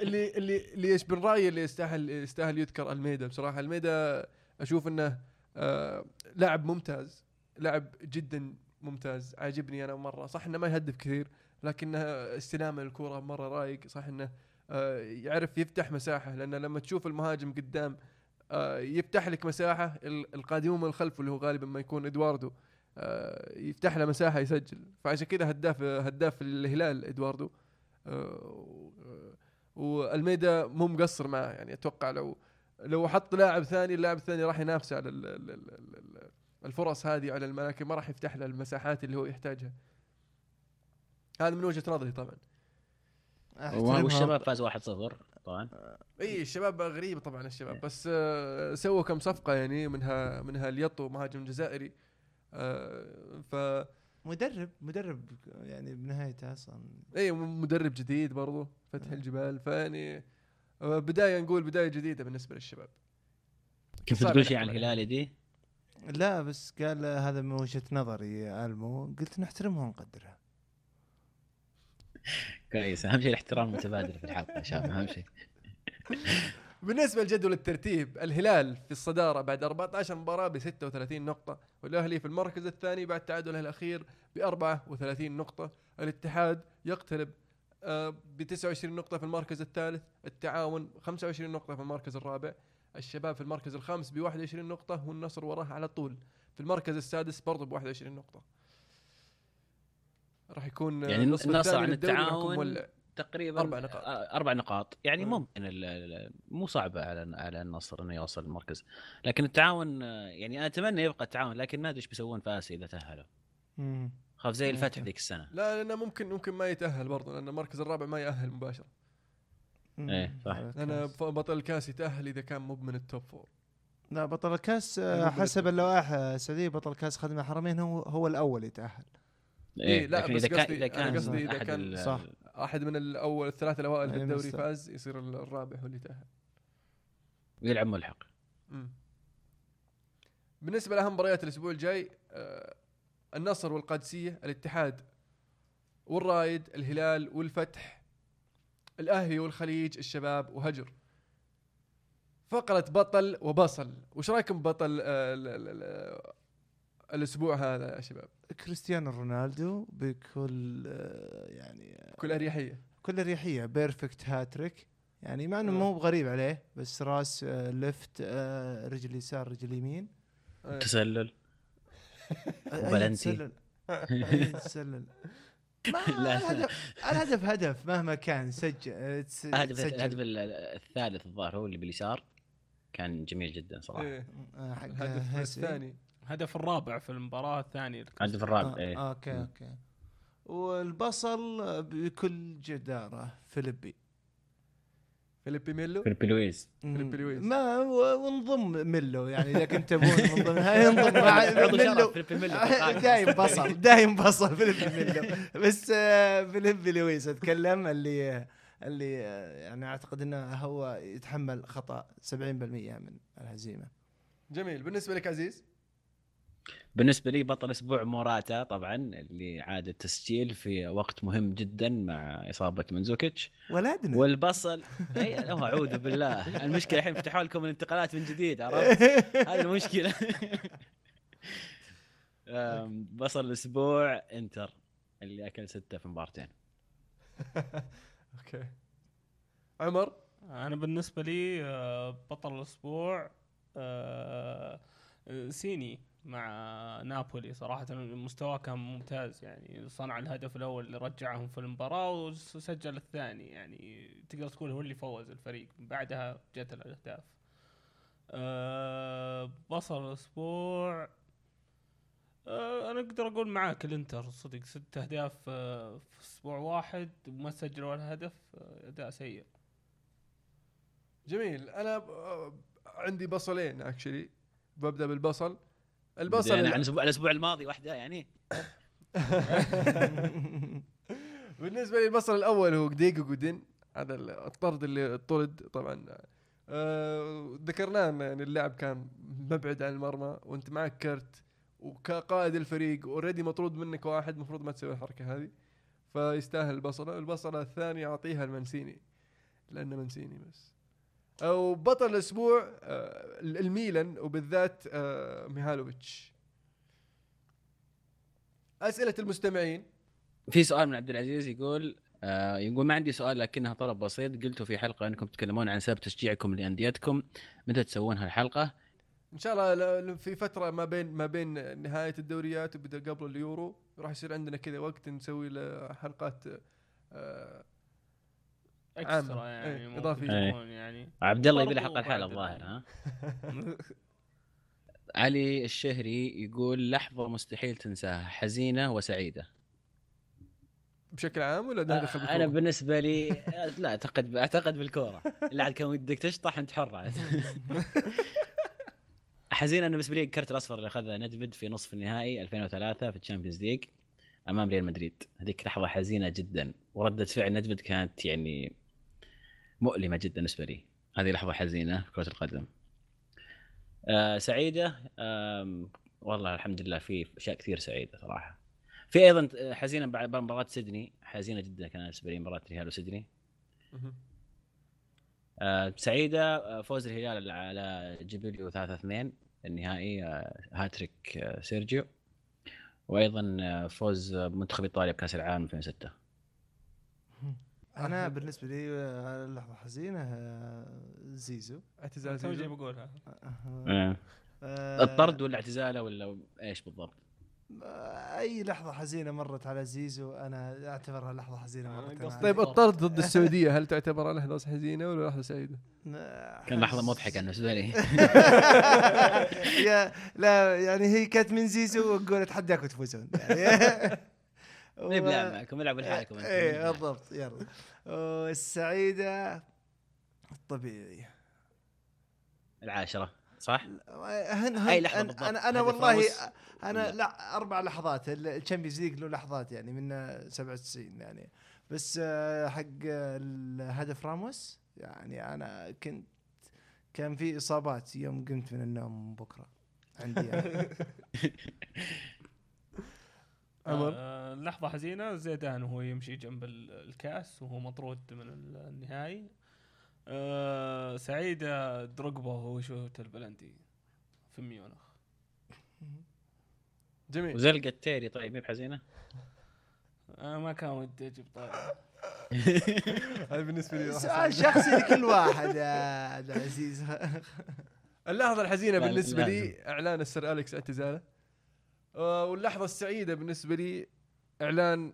اللي اللي اللي إيش بالرأي اللي يستاهل يستاهل يذكر الميدا بصراحة، الميدا أشوف إنه لاعب ممتاز، لاعب جدا ممتاز عاجبني أنا مرة، صح إنه ما يهدف كثير لكنه استلامه الكرة مرة رايق، صح إنه يعرف يفتح مساحة لأن لما تشوف المهاجم قدام يفتح لك مساحة، القادمون من الخلف اللي هو غالبا ما يكون إدواردو يفتح له مساحة يسجل، فعشان كده هداف هداف الهلال إدواردو، والميدا مو مقصر معه يعني أتوقع لو لو حط لاعب ثاني اللاعب الثاني راح ينافسه على الفرص هذه على الملاكم، ما راح يفتح له المساحات اللي هو يحتاجها، هذا من وجهة نظري طبعا. والشباب فاز واحد صفر طبعا اي الشباب غريب طبعا الشباب بس آه سووا كم صفقه يعني منها منها اليطو مهاجم جزائري آه ف مدرب مدرب يعني بنهايته اصلا اي مدرب جديد برضو فتح الجبال، فاني بدايه نقول بدايه جديده بالنسبه للشباب. كيف تقول شيء عن الهلال دي؟ لا بس قال هذا من وجهه نظري المو، قلت نحترمها ونقدرها. كويس، اهم شيء الاحترام متبادل في الحلقه ان شاء الله، اهم شيء. بالنسبه لجدول الترتيب، الهلال في الصداره بعد أربعة عشر مباراه ب ستة وثلاثين نقطه، والاهلي في المركز الثاني بعد تعادله الاخير ب أربعة وثلاثين نقطه، الاتحاد يقترب ب تسعة وعشرين نقطه في المركز الثالث، التعاون خمسة وعشرين نقطه في المركز الرابع، الشباب في المركز الخامس ب واحد وعشرين نقطه، والنصر وراه على طول في المركز السادس برضه ب واحد وعشرين نقطه. راح يكون يعني النصر عن التعاون تقريبا أربع نقاط. أربع نقاط يعني مم. ممكن ال ال مو صعبة على على النصر إنه يوصل المركز، لكن التعاون يعني أنا أتمنى يبقى التعاون، لكن ما أدري إيش بيسوون فاسي إذا تأهلوا. خاف زي الفتح ذيك السنة. لا لأنه ممكن ممكن ما يتأهل برضه، لأن المركز الرابع ما يأهل مباشرة. إيه صح. أنا بطل الكاس يتأهل إذا كان مو من التوب فور. لا بطل الكاس حسب اللوائح السعودية، بطل الكاس خادم الحرمين هو هو الأول يتأهل. إيه لا بس قصدي قصدي إذا كان صح. أحد من الأول الثلاثة الأوائل في الدوري فاز يصير الرابع هو اللي تأهل ويلعب ملحق. بالنسبة لأهم مباريات الأسبوع الجاي، آه النصر والقادسية، الاتحاد والرائد، الهلال والفتح، الأهلي والخليج، الشباب وهجر. فقرة بطل وبصل، وش رأيكم بطل آه ل ل ل الأسبوع هذا يا شباب؟ كريستيانو رونالدو بكل يعني كل أريحية كل أريحية بيرفكت هاتريك، يعني مع أنه مو بغريب عليه، بس راس لفت رجل يسار رجل يمين تسلل وبلنتي تسلل. الهدف هدف مهما كان سجل. الهدف الثالث الظاهر هو اللي باليسار كان جميل جدا صراحة. الهدف الثاني هدف الرابع في المباراة الثانية. هدف الرابع. آه. أوكي أوكي. والبصل بكل جدارة فيليبي. فيليبي ميلو. فيليبي لويس. فيليبي لويس. ما ونضم ميلو يعني إذا كنت تبون نضم هاي نضم ميلو. فيليبي ميلو. دايم بصل دايم بصل فيليبي ميلو. بس فيليبي لويس أتكلم اللي اللي يعني أعتقد إنه هو يتحمل خطأ سبعين بالمئة من الهزيمة. جميل. بالنسبة لك عزيز؟ بالنسبة لي بطل أسبوع موراتا طبعاً اللي عاد التسجيل في وقت مهم جداً مع إصابة منزوكيتش ولادنا. والبصل أي أوه أعوذ بالله، المشكلة الحين فتحوا لكم الانتقالات من جديد، عرفت هذه المشكلة. بصل الأسبوع إنتر اللي أكل ستة في مبارتين. أوكي عمر. أنا بالنسبة لي بطل الأسبوع سيني مع نابولي، صراحة المستوى كان ممتاز، يعني صنع الهدف الأول اللي رجعهم في المباراة وسجل الثاني، يعني تقدر تقول هو اللي فوز الفريق، بعدها جت الأهداف. أه بصل الأسبوع أه أنا أقدر أقول معاك الإنتر صدق، ست أهداف أه في أسبوع واحد وما سجل ولا هدف، أداء سيء. جميل. أنا عندي بصلين أكشلي، ببدأ بالبصل. البصل يعني عن الأسبوع الماضي واحدة يعني. بالنسبة لي البصل الأول هو ديجو جودين، هذا الطرد اللي طرد طبعا آه ذكرناه، يعني اللاعب كان مبعد عن المرمى وانت معك كرت وكقائد الفريق اوريدي مطرود منك واحد، مفروض ما تسوي الحركة هذه، فيستاهل البصلة. البصلة الثانية أعطيها المنسيني لأنه منسيني بس. أو بطل الأسبوع الميلان وبالذات ميهالوفيتش. أسئلة المستمعين. في سؤال من عبد العزيز يقول يقول ما عندي سؤال لكنها طلب بسيط، قلتوا في حلقة أنكم تتكلمون عن سبب تشجيعكم لأنديتكم، متى تسوون هالحلقة؟ إن شاء الله في فترة ما بين ما بين نهاية الدوريات وبدأ قبل اليورو راح يصير عندنا كذا وقت نسوي لحلقات اكسترا يعني اضافيه. أيه. يعني عبد الله يبي حق الحلقه الظاهر. ها علي الشهري يقول لحظه مستحيل تنساها، حزينه وسعيده بشكل عام ولا دخل بالكوره؟ انا بالنسبه لي لا اعتقد اعتقد بالكوره اللي عاد كان ودك تشطح انت حر. حزينه انا بالنسبه لي الكرت الاصفر اللي اخذها ندفد في نصف النهائي ألفين وثلاثة في الشامبيونز ليج امام ريال مدريد، هذيك لحظه حزينه جدا، وردة فعل ندفد كانت يعني مؤلمه جدا بالنسبه لي. هذه لحظه حزينه في كره القدم. آه سعيده آه والله الحمد لله في اشياء كثير سعيده صراحه. في ايضا حزينه بعد مباراه سيدني، حزينه جدا كانت بالنسبه لي مباراه الهلال وسيدني. آه سعيده فوز الهلال على جبليو ثلاثة اثنين النهائي، آه هاتريك آه سيرجيو، وايضا آه فوز منتخب ايطاليا بكاس العالم ألفين وستة. انا بالنسبه لي اللحظه حزينه زيزو اعتزال زيزو جاي بقولها. أه. أه. الطرد ولا اعتزاله ولا ايش بالضبط؟ اي لحظه حزينه مرت على زيزو انا اعتبرها لحظه حزينه مرت. أه. طيب الطرد ضد السعوديه هل تعتبرها لحظه حزينه ولا لحظه سعيده؟ كان لحظه مضحكه بالنسبه لي. لا يعني هي كانت من زيزو وقول اتحداكم تفوزون يعني. نبلع معكم، نلعب لحالكم. ايه بالضبط يلا. والسعيده الطبيعيه العاشره صح؟ هن هن اي لحظه بالضبط. انا انا والله انا لا اربع لحظات الشامبيونز ليج له لحظات يعني من سبعة وتسعين يعني، بس حق الهدف راموس يعني انا كنت كان في اصابات يوم قمت من النوم بكره عندي يعني. آه لحظة حزينة زيدان وهو يمشي جنب الكأس وهو مطرود من النهائي. آه سعيدة دروجبا وهو شوت البلنتي في ميونخ. جميل. وزلقة التيري طيب مين بحزينة؟ آه ما كان ودي أجيب طيب. هاي بالنسبة لي سؤال شخصي لكل واحد يا عزيز. اللحظة الحزينة بالنسبة لي إعلان السير أليكس اعتزاله، واللحظة السعيدة بالنسبة لي إعلان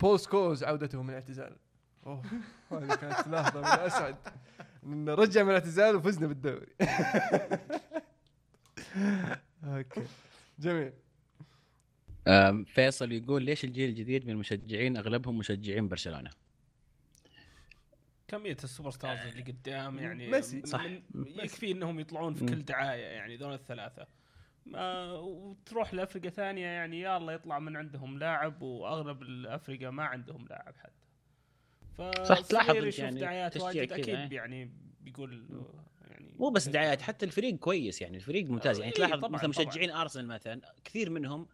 بول سكولز عودته من الاعتزال. أوه هذه كانت لحظة من أسعد، رجع من الاعتزال وفزنا بالدوري. أوكي جميل. فيصل يقول ليش الجيل الجديد من المشجعين أغلبهم مشجعين برشلونة؟ كمية السوبر ستارز اللي قدام يعني يكفي إنهم يطلعون في كل دعاية يعني دور الثلاثة، وتروح لأفريقيا ثانية يعني يا الله يطلع من عندهم لاعب، وأغلب الأفريقيا ما عندهم لاعب حتى. فصحيح يشوف يعني دعايات واجد أكيد يعني بيقول يعني مو بس دعايات، حتى الفريق كويس يعني الفريق ممتاز يعني. تلاحظ مثلا مشجعين أرسنال مثلا كثير منهم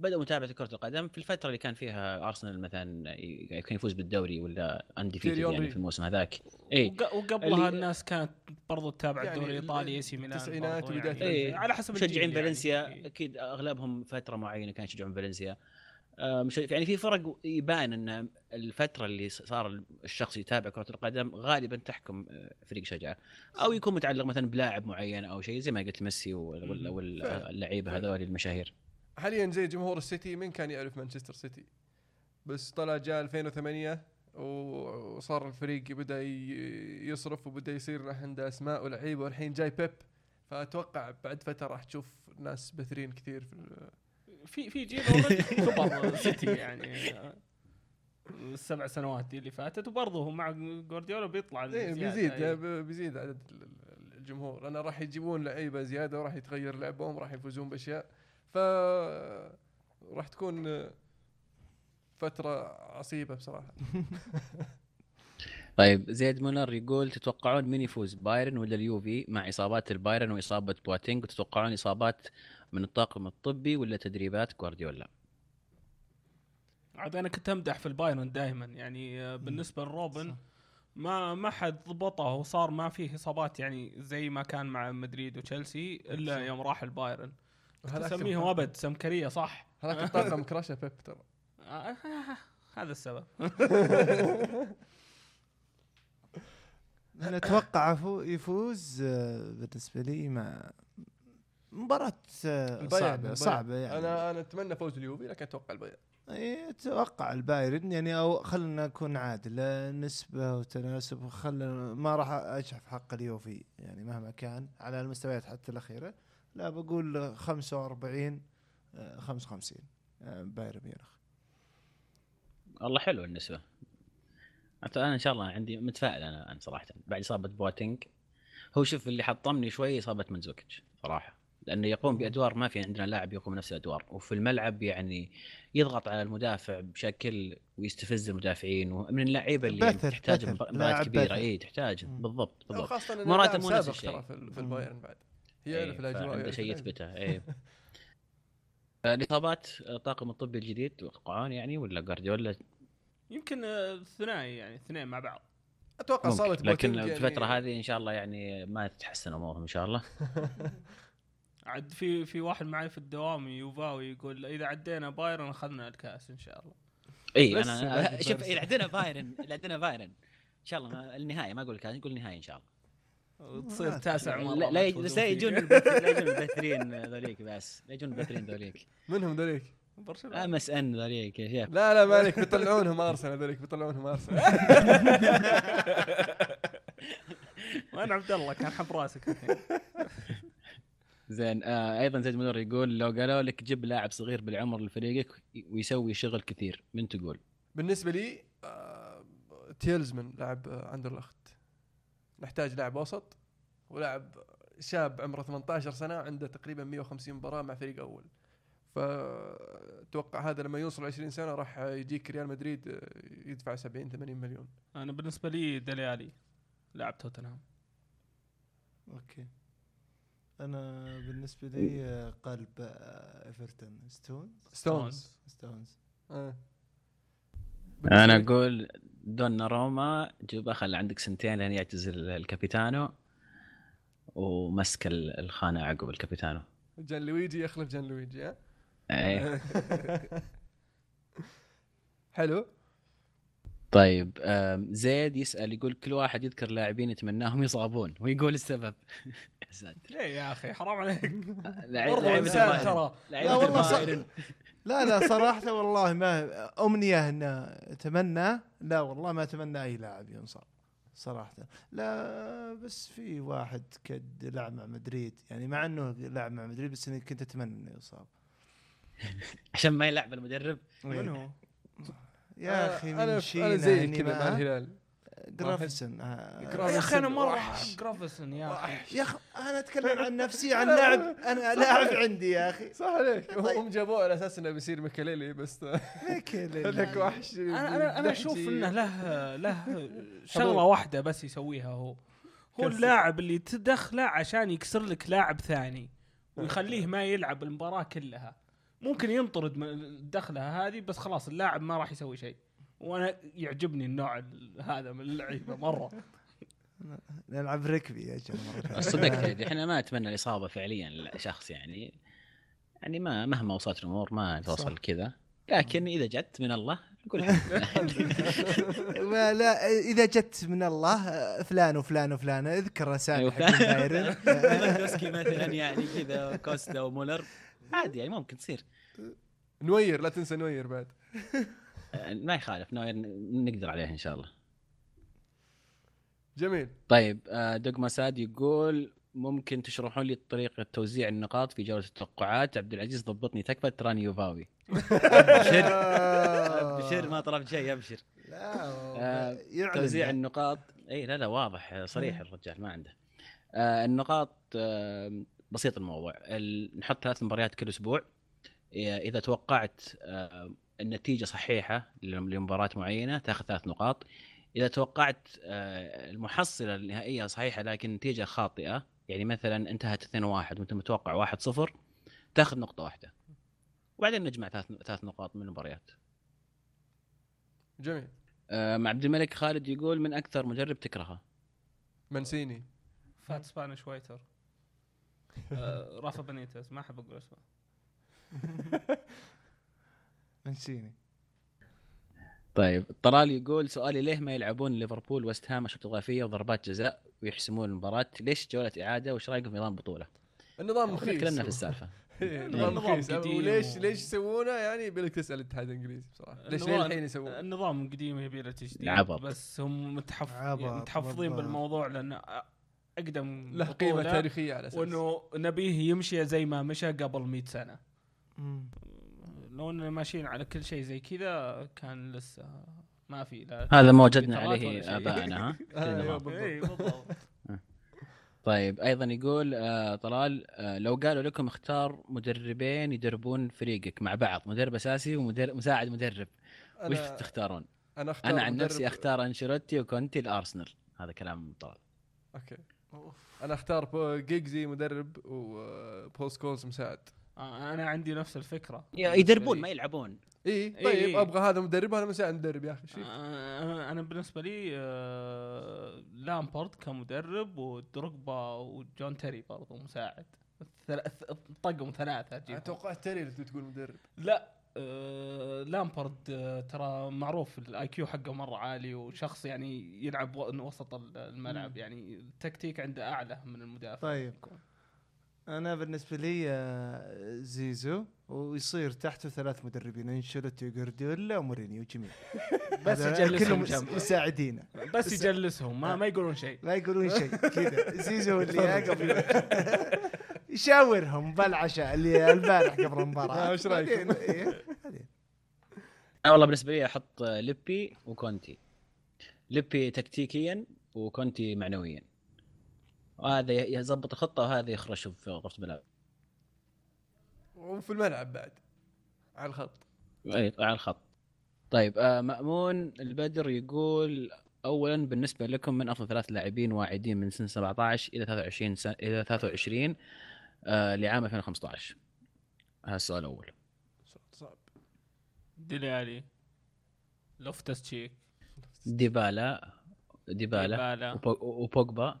بدأوا متابعة كرة القدم في الفترة اللي كان فيها أرسنال مثلا كان يفوز بالدوري ولا أنديفيتد يعني في الموسم هذاك. إيه وقبلها الناس كانت برضو تتابع يعني الدوري الإيطالي، أي سي ميلان التسعينات وبداية يعني على حسب مشجعين فالنسيا يعني. أكيد أغلبهم فترة معينة كانوا يشجعون فالنسيا. آه يعني في فرق يبان أن الفترة اللي صار الشخص يتابع كرة القدم غالبا تحكم فريق شجاعة أو يكون متعلق مثلا بلاعب معين أو شيء زي ما قلت ميسي واللعيبة هذول المشاهير. حاليا زي جمهور السيتي من كان يعرف مانشستر سيتي، بس طلع جاء ألفين وثمانية وصار الفريق بدأ يصرف وبدأ يصير عنده أسماء ولعيبة، والحين جاي بيب، فأتوقع بعد فترة راح تشوف ناس بثرين كثير في في جيل كبر سيتي يعني السبع سنوات اللي فاتت، وبرضه مع غوارديولا بيطلع بيزيد بيزيد عدد الجمهور. أنا راح يجيبون لعيبة زيادة وراح يتغير لعبهم وراح يفوزون بأشياء، ف راح تكون فترة عصيبة بصراحة. طيب زيد منر يقول تتوقعون من يفوز بايرن ولا اليوفي مع إصابات البايرن وإصابة بواتينغ، وتتوقعون إصابات من الطاقم الطبي ولا تدريبات غوارديولا؟ عاد أنا كنت أمدح في البايرن دائما يعني بالنسبة لروبن ما ما حد ضبطه وصار ما فيه إصابات يعني زي ما كان مع مدريد وتشلسي إلا يوم راح البايرن. تسميه أبد سمكرية صح؟ هذاك الطاقم كراشة بيب ترى. هذا السبب. أنا أتوقع يفوز بالنسبة لي مع مباراة صعبة صعبة يعني. أنا أنا أتمنى فوز اليوفي لكن أتوقع البايرن. إيه أتوقع البايرن يعني، أو خلنا نكون عادل نسبة وتناسب، وخلنا ما راح أجحف حق اليوفي يعني مهما كان على المستويات حتى الأخيرة. لا بقول خمسة وأربعين خمسة وخمسين بايرن ميونخ. الله حلو النسبة. أنا إن شاء الله عندي متفائل أنا صراحة بعد إصابة بواتينغ. هو شوف اللي حطمني شوي إصابة منزوكيتش صراحة لانه يقوم بادوار ما في عندنا لاعب يقوم نفس الادوار، وفي الملعب يعني يضغط على المدافع بشكل ويستفز المدافعين، ومن اللعيبه اللي تحتاج مباريات كبيره. اي تحتاج بالضبط بالضبط، خاصه مرات مو نفس الشيء في البايرن بعد هي إيه في الاجواء شيء يثبتها. اي الاصابات الطاقم الطبي الجديد توقعون يعني ولا جارديولا يمكن ثنائي يعني اثنين مع بعض اتوقع صارت، لكن يعني الفتره هذه ان شاء الله يعني ما تتحسن امورهم ان شاء الله. عد في في واحد معي في الدوام يوفاوي يقول اذا عدينا بايرن اخذنا الكاس ان شاء الله. اي انا شوف اذا عدينا بايرن اذا عدينا بايرن ان شاء الله النهايه، ما اقول الكاس نقول النهايه ان شاء الله، وتصير تاسع مره. لا, لا يجون البثرين ذوليك، بس لا يجون البثرين ذوليك منهم ذوليك برشلونه امس ان ذوليك يا شيخ. لا لا مالك، بيطلعونهم ارسنال ذوليك بيطلعونهم ارسنال. وين عبد الله كان حب راسك الحين. زين آه ايضا زيد منور يقول لو قالوا لك جيب لاعب صغير بالعمر لفريقك ويسوي شغل كثير من تقول؟ بالنسبه لي آه تيلزمن لاعب اندرلخت، نحتاج لاعب وسط ولاعب شاب عمره ثمانية عشر سنه عنده تقريبا مئة وخمسين مباراه مع فريق اول، فتوقع هذا لما يوصل عشرين سنه راح يجيك ريال مدريد يدفع سبعين ثمانين مليون. انا بالنسبه لي دليالي لاعب توتنهام. اوكي انا بالنسبه لي قلب ايفرتون ستونز ستونز ستونز آه. انا اقول دونا روما جيبه، خلي عندك سنتين لين يعتزل الكابيتانو ومسك الخانه عقب الكابيتانو. جان لويجي يخلف جان لويجي ها آه. حلو. طيب زيد يسأل يقول كل واحد يذكر لاعبين يتمناهم يصابون ويقول السبب. ليه يا أخي حرام عليك. لا والله لا لا صراحة والله ما أمنية هنا أتمنى، لا والله ما أتمنى أي لاعب ينصاب صراحة، لا بس في واحد كد لعب مع مدريد يعني مع أنه لعب مع مدريد بس كنت أتمنى أنه يصاب عشان ما يلعب المدرب. من هو؟ يا اخي من شيء يعني مع الهلال جرافسن. يا اخي انا مره جرافسن يا اخي يا اخي انا اتكلم عن نفسي عن لاعب انا لاعب عندي يا اخي صح عليك. هم جابوه على اساس انه بيصير مكليلي بس لك وحش. انا انا اشوف انه له له شغله واحده بس يسويها، هو هو اللاعب اللي تدخله عشان يكسر لك لاعب ثاني ويخليه ما يلعب المباراه كلها، ممكن ينطرد من دخلها هذه بس خلاص اللاعب ما راح يسوي شيء. وانا يعجبني النوع هذا من اللعيبه مره. نلعب ركبي يا جماعه صدقت. احنا ما اتمنى الاصابه فعليا لشخص يعني يعني ما مهما وصلت الامور ما توصل كذا، لكن اذا جت من الله نقول ما لا اذا جت من الله فلان وفلان وفلان اذكر اسامي حق بايرن ليفركوزن مثلا يعني كذا كوستا ومولر عادي يعني ممكن تصير. نوير لا تنسى نوير بعد. ما يخالف نوير نقدر عليه إن شاء الله. جميل. طيب دقمة ساد يقول ممكن تشرحون لي طريقة توزيع النقاط في جولة التوقعات؟ عبدالعزيز ضبطني تكفى تراني يوفاوي. أبشر أبشر ما طلبت شيء أبشر. لا توزيع النقاط أي لا لا واضح صريح الرجال ما عنده. النقاط بسيط الموضوع، نحط ثلاث مباريات كل اسبوع، اذا توقعت النتيجه صحيحه لمباراه معينه تاخذ ثلاث نقاط، اذا توقعت المحصله النهائيه صحيحه لكن النتيجه خاطئه يعني مثلا انتهت اثنين واحد وانت متوقع واحد صفر تاخذ نقطه واحده، وبعدين نجمع ثلاث نقاط من المباريات. جميل. مع عبد الملك خالد يقول من اكثر مدرب تكرهه؟ مانسيني. فات سبانيش وايتر. رافا بنيتس ما احب اقول اسمه. منسيني. طيب طلال يقول سؤالي ليه ما يلعبون ليفربول ويست هام اشواط اضافيه وضربات جزاء ويحسمون المباراه؟ ليش جوله اعاده؟ وايش رايكم في نظام بطوله؟ النظام مخيس تكلمنا في السالفه. النظام قديم وليش ليش يسوونه يعني بلك تسال الاتحاد الانجليزي بصراحه ليش الحين يسوونه؟ النظام قديم يبي له تجديد بس هم متحفظين بالموضوع لان اقدم له قيمه تاريخيه على اساس وانه نبيه يمشي زي ما مشى قبل مئة سنه. امم لو اننا ماشيين على كل شيء زي كذا كان لسه ما في هذا ما وجدنا عليه ابائنا. ها اي بالضبط. طيب ايضا يقول آه طلال آه لو قالوا لكم اختار مدربين يدربون فريقك مع بعض، مدرب اساسي ومدرب مساعد مدرب، وش تختارون؟ انا اختار انا عن مدرب... نفسي اختار انشيلوتي وكونتي الارسنال. هذا كلام طلال. اوكي أوف. انا اختار جيجزي مدرب وبوسكولز مساعد. انا عندي نفس الفكره، يدربون ما يلعبون. اي طيب إيه. ابغى هذا مدرب هذا مساعد مدرب يا اخي شيء. انا بالنسبه لي لامبارد كمدرب ودروغبا وجون تيري برضه مساعد، الطقم ثلاثه. اتوقع تيري اللي تقول مدرب. لا لامبارد ترى معروف الاي كيو حقه مره عالي، وشخص يعني يلعب وسط الملعب، يعني التكتيك عنده اعلى من المدافع. طيب انا بالنسبه لي زيزو، ويصير تحته ثلاث مدربين، انشيلوتي وجوارديولا ومورينيو جميل. بس يجلسهم مساعدين، بس يجلسهم ما ما يقولون شيء ما يقولون شيء كذا. زيزو اللي قبل يشاورهم بالعشاء اللي البارح قبل المباراه. ايش رايك؟ انا والله بالنسبه لي احط ليبي وكونتي. ليبي تكتيكيا وكونتي معنويا، وهذا يضبط الخطه وهذا يخرش في غرفه الملعب وفي الملعب بعد على الخط. اي على الخط. طيب آه مأمون البدر يقول اولا بالنسبه لكم من افضل ثلاث لاعبين واعدين من سن سبعة عشر الى ثلاثة وعشرين سنة الى ثلاثة وعشرين آه لعام ألفين وخمسة عشر. هذا السؤال الاول. صعب. ديالي، لوفتس تشيك، ديبالا ديبالا وبوجبا.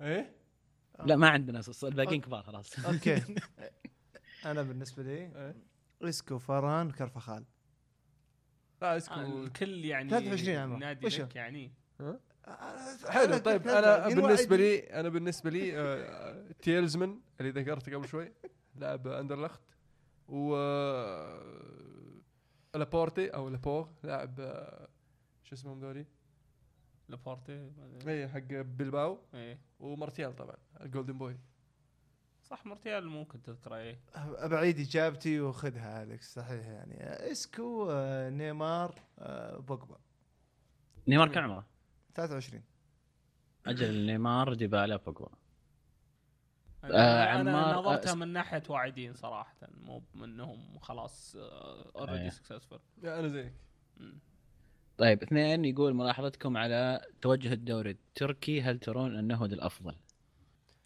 ايه لا ما عندنا الباقيين كبار خلاص. اوكي انا بالنسبه لي اسكو، فران، كرفخال. لا اسكو الكل يعني ثلاثة وعشرين نادي لك يعني حلو. طيب انا بالنسبه لي انا بالنسبه لي تيلزمن اللي ذكرته قبل شوي لاعب اندرلخت، و لابورتي او لابور لاعب شو اسمهم ذولي لابورتي اي حق بلباو اي، ومارتيال طبعا الجولدن بوي. صح مرتيال ممكن تذكره. ايه ابعيد اجابتي وخذها اليكس. صحيح يعني اسكو نيمار بوجبا. نيمار كم عمره؟ ثلاثة وعشرين. اجل نيمار ديبالا بوجبا. آه انا نظرتها من ناحيه واعدين صراحه، مو منهم خلاص اوريدي سكسسفل. انا زيك. طيب اثنين يقول ملاحظتكم على توجه الدوري التركي، هل ترون انه الافضل؟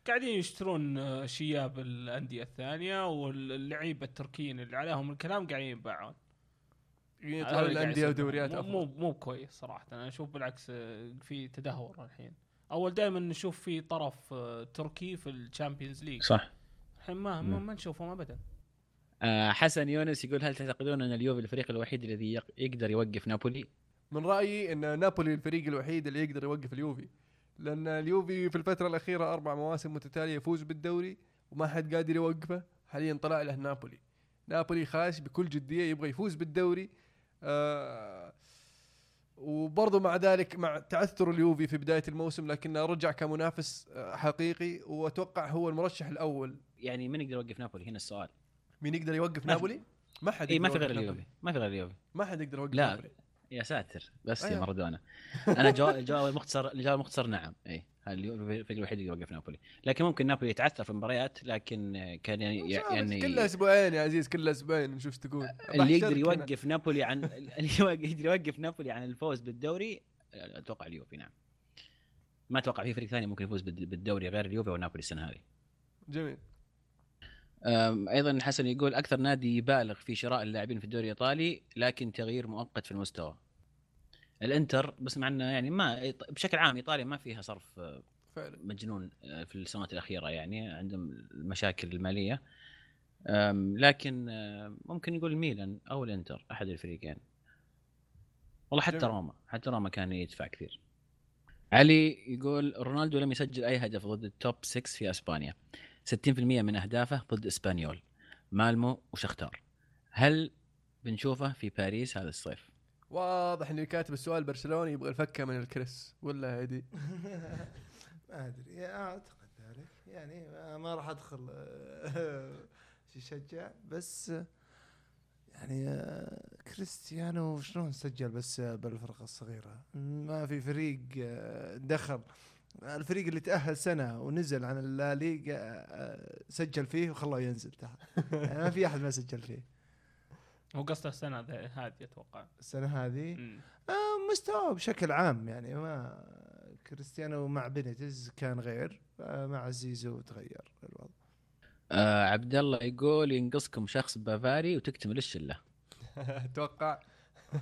قاعدين يشترون شياب الأندية الثانية، واللعيبة التركيين اللي عليهم الكلام قاعدين يباعون. هذا الأندية ودوريات مو مو كويس صراحة. أنا أشوف بالعكس في تدهور الحين. أول دائما نشوف في طرف تركي في الشامبيونز ليج. صح. الحين ما ما, ما نشوفهم أبدا. آه حسن يونس يقول هل تعتقدون أن اليوفي الفريق الوحيد الذي يقدر يوقف نابولي؟ من رأيي أن نابولي الفريق الوحيد اللي يقدر يوقف اليوفي. لأن اليوفي في الفترة الأخيرة أربع مواسم متتالية يفوز بالدوري وما حد قادر يوقفه. حاليا طلع له نابولي. نابولي خاش بكل جدية يبغى يفوز بالدوري، آه وبرضه مع ذلك مع تعثر اليوفي في بداية الموسم لكنه رجع كمنافس حقيقي، وأتوقع هو المرشح الأول. يعني من يقدر يوقف نابولي؟ هنا السؤال، من يقدر يوقف نابولي؟ ما حد. إيه ما في غير اليوفي، ما في غير اليوفي، ما حد يقدر يوقف نابولي. يا ساتر بس أيه. يا مارادونا. انا جواب الجواب المختصر الجواب المختصر نعم اي، الفريق الوحيد اللي يوقف نابولي. لكن ممكن نابولي يتعثر في مباريات، لكن كان يعني, يعني كل اسبوعين يا عزيز، كل اسبوعين نشوف تقول اللي يقدر يوقف نابولي عن اللي يقدر يوقف نابولي عن الفوز بالدوري اتوقع اليوفي. نعم ما اتوقع في فريق ثاني ممكن يفوز بالدوري غير اليوفي ونابولي السنه هذه. جميل. ايضا حسن يقول اكثر نادي يبالغ في شراء اللاعبين في الدوري الايطالي لكن تغيير مؤقت في المستوى. الانتر بس معنا يعني ما بشكل عام ايطاليا ما فيها صرف مجنون في السنوات الاخيره، يعني عندهم المشاكل الماليه، لكن ممكن نقول ميلان او الانتر احد الفريقين والله. حتى روما حتى روما كان يدفع كثير. علي يقول رونالدو لم يسجل اي هدف ضد التوب ستة في اسبانيا، ستين بالمئة من أهدافه ضد إسبانيول، مالمو وشختار، هل بنشوفه في باريس هذا الصيف؟ واضح إنه كاتب السؤال برشلوني يبغى الفكة من الكريس ولا هادي. ما أدري أعتقد ذلك، يعني ما راح أدخل شجع، بس يعني كريستيانو شلون سجل بس بالفرقة الصغيرة؟ ما في فريق دخل الفريق اللي تأهل سنة ونزل عن الليغا سجل فيه وخلاه ينزل تحت. يعني ما في أحد ما سجل فيه. هو قصده السنة هذه أتوقع. السنة هذه آه مستوى بشكل عام يعني ما كريستيانو مع بنيتز كان غير آه مع زيزو تغير الوضع. آه عبد الله يقول ينقصكم شخص بافاري وتكتمل الشلة. أتوقع.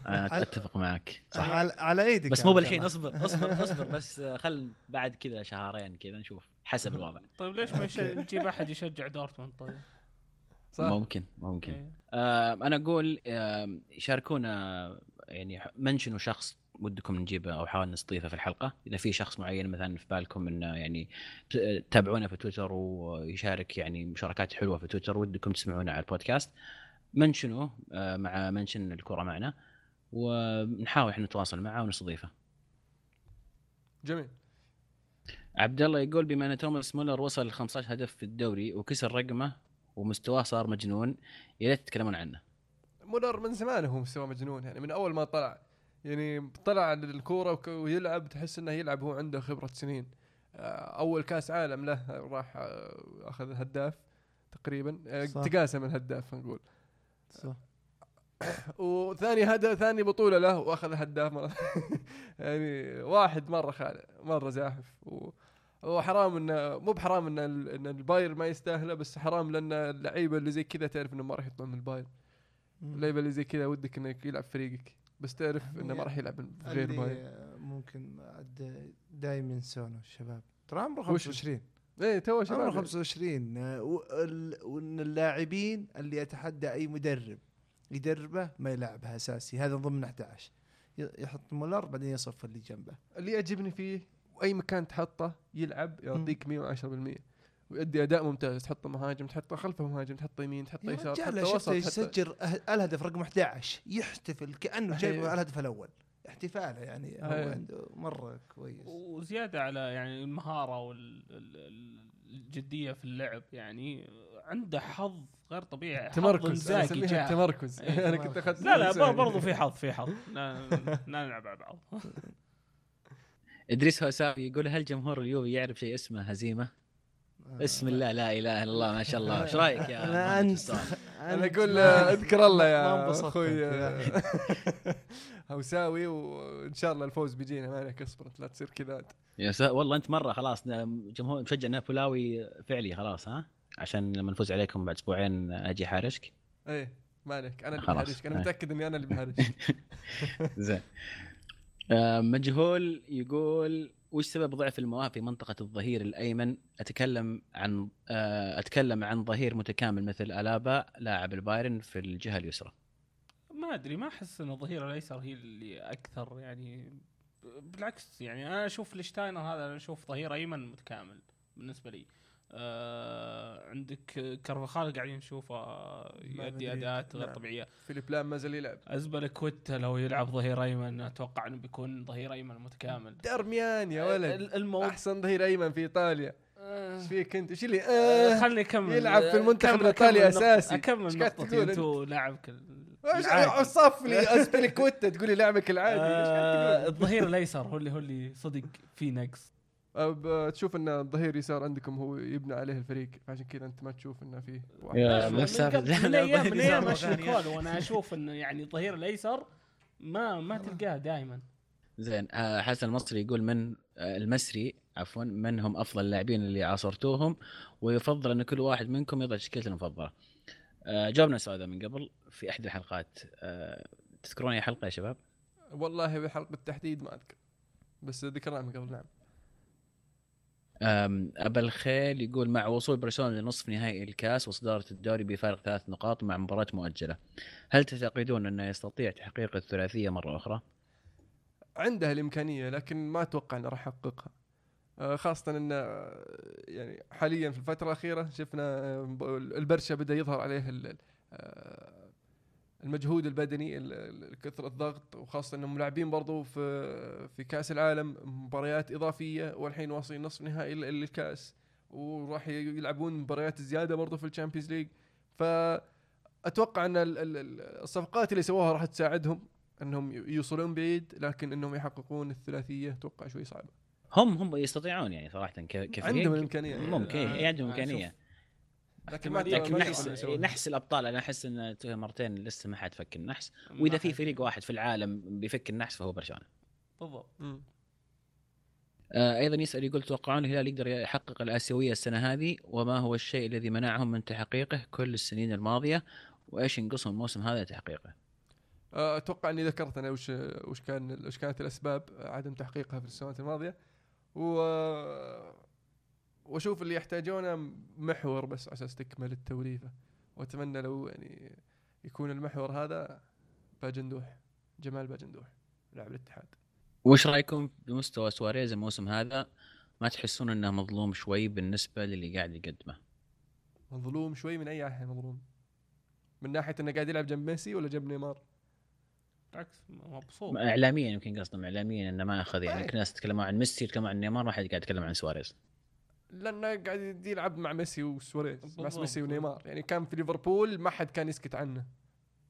أنا أتفق معك. صح. على, على أيدك. بس مو بالحين أصبر أصبر أصبر بس خل بعد كذا شهرين كذا نشوف حسب الوضع. طيب ليش ما نجيب أحد يشجع دورتموند طيب؟ صح. ممكن ممكن. إيه. آه أنا أقول آه شاركونا يعني منشنوا شخص ودكم نجيبه أو حاول نستضيفه في الحلقة إذا في شخص معين مثلا في بالكم إنه يعني تابعونا في تويتر ويشارك يعني مشاركات حلوة في تويتر ودكم تسمعونا على البودكاست منشنوه آه مع منشن الكرة معنا ونحاول إحنا نتواصل معه ونستضيفه. جميل. عبد الله يقول بما أن توماس مولر وصل ل خمسة عشر هدف في الدوري وكسر رقمه ومستواه صار مجنون يا ريت تتكلمون عنه. مولر من زمان هو مستواه مجنون يعني من أول ما طلع يعني طلع للكورة ويلعب تحس إنه يلعب هو عنده خبرة سنين. أول كأس عالم له راح أخذ هداف تقريبا تقاسه من هداف نقول. صح. وثاني هدف ثاني بطولة له وأخذ هداف مرة يعني واحد مرة خالع مرة زاحف وحرام إنه مو بحرام إنه إن الباير ما يستاهله بس حرام لأن اللعيبة اللي زي كذا تعرف إنه ما راح يطلع من الباير. اللعيبة اللي زي كذا ودك إنك يلعب فريقك بس تعرف إنه ما راح يلعب غير باير. ممكن عد دايمين سونو الشباب ترى عمره خمسة وعشرين. إيه توه شباب عمره خمسة وعشرين وإن اللاعبين اللي أتحدى أي مدرب يدربه ما يلعبها أساسي هذا ضمن أحد عشر يحط مولر بعدين يصف اللي جنبه اللي أعجبني فيه وأي مكان تحطه يلعب يعطيك مية وعشرة بالمية ويؤدي أداء ممتاز تحطه مهاجم تحطه خلفه مهاجم تحطه يمين تحطه يسار تحطه وسط يسجل الهدف رقم أحد عشر يحتفل كأنه جايب الهدف الأول احتفاله يعني هو عنده مرة كويس وزيادة على يعني المهارة والجدية في اللعب يعني عنده حظ غير طبيعي تمركز اسميها التمركز أيه. انا كنت اخذت لا لا برضو في حظ في حظ لا نلعب على بعض. ادريس هوساوي يقول هل جمهور اليوفي يعرف شيء اسمه هزيمه؟ بسم الله لا اله الا الله ما شاء الله. ايش رايك يا انا انت انا اقول اذكر الله يا اخوي هوساوي وان شاء الله الفوز بيجينا ما عليك اصبر لا تصير كذا يا سا... والله انت مره خلاص جمهور مشجع نابولاوي فعلي خلاص ها عشان لما نفوز عليكم بعد اسبوعين اجي حارشك. ايه مالك انا اللي بحارشك انا متاكد اني انا اللي بحارشك. زين. آه مجهول يقول وش سبب ضعف المواهب في منطقه الظهير الايمن؟ اتكلم عن آه اتكلم عن ظهير متكامل مثل الابا لاعب البايرن في الجهه اليسرى. ما ادري ما احس ان الظهير الايسر هي اللي اكثر يعني بالعكس يعني انا اشوف الشتاينر هذا انا اشوف ظهير ايمن متكامل بالنسبه لي. آه عندك كارفاخال قاعدين نشوفه يؤدي اداءات غير طبيعيه في البلان ما زال يلعب أزبلكويتا لو يلعب ظهير ايمن اتوقع انه بيكون ظهير ايمن متكامل درميان يا ولد المو... احسن ظهير ايمن في ايطاليا ايش فيك انت ايش اللي آه خليني اكمل يلعب في المنتخب الايطالي اساسي اكمل نقطتي انتوا لاعبك العادي صف لي أزبلكويتا تقولي لاعبك العادي آه الظهير الايسر هو اللي هو اللي صدق في نقص تشوف ان الظهير يسار عندكم هو يبنى عليه الفريق عشان كذا انت ما تشوف انه فيه نفس انا مش الكول وانا اشوف انه يعني الظهير الايسر ما ما تلقاه دائما. زين حسن المصري يقول من المصري عفوا من هم افضل اللاعبين اللي عاصرتوهم ويفضل ان كل واحد منكم يضع تشكيلته المفضله. جاوبنا السؤال من قبل في احدى الحلقات تذكرون اي حلقه يا شباب؟ والله بحلقه التحديد ما اذكر بس ذكرناها من قبل. نعم. أبا الخيل يقول مع وصول برشلونة لنصف نهائي الكاس وصدارة الدوري بفارق ثلاث نقاط مع مباراة مؤجلة هل تعتقدون أنه يستطيع تحقيق الثلاثية مرة أخرى؟ عنده الإمكانية لكن ما أتوقع أنه راح يحققها خاصة أنه يعني حاليا في الفترة الأخيرة شفنا البرشا بدأ يظهر عليه المجهود البدني الكثرة الضغط وخاصة أنهم لاعبين برضو في في كأس العالم مباريات إضافية والحين واصلين نصف نهائي للكأس وراح يلعبون مباريات زيادة برضو في الشامبيونز ليج اتوقع ان الصفقات اللي سووها راح تساعدهم انهم يوصلون بعيد، لكن انهم يحققون الثلاثيه اتوقع شوي صعبه. هم هم يستطيعون يعني صراحه كفريق، عندهم الامكانيه، ممكن يعني عندهم امكانيه، لكن ما نحس نحس الابطال. انا احس ان مرتين لسه ما حد فك النحس، واذا في فريق واحد في العالم بيفك النحس فهو برشلونه بالضبط. آه ايضا يسال يقول توقعون الهلال يقدر يحقق الاسيويه السنه هذه، وما هو الشيء الذي منعهم من تحقيقه كل السنين الماضيه، وايش ينقصهم الموسم هذا لتحقيقه؟ آه اتوقع اني ذكرت انا وش وش كان وش كانت الاسباب عدم تحقيقها في السنوات الماضيه، و واشوف اللي يحتاجونه محور بس عشان تكمل التوليفه، واتمنى لو يعني يكون المحور هذا باجندوح، جمال باجندوح لاعب الاتحاد. وش رايكم بمستوى سواريز الموسم هذا؟ ما تحسون انه مظلوم شوي بالنسبه للي قاعد يقدمه؟ مظلوم شوي من اي ناحيه؟ مظلوم من ناحيه انه قاعد يلعب جنب ميسي ولا جنب نيمار؟ بالعكس مبسوط اعلاميا، يمكن قصدهم اعلاميا انه ما اخذ يعني أيه. الناس تتكلموا عن ميسي تتكلموا عن نيمار، ما حد قاعد يتكلم عن سواريز لانه قاعد يلعب مع ميسي وسواريز، مع ميسي ونيمار. يعني كان في ليفربول ما حد كان يسكت عنه،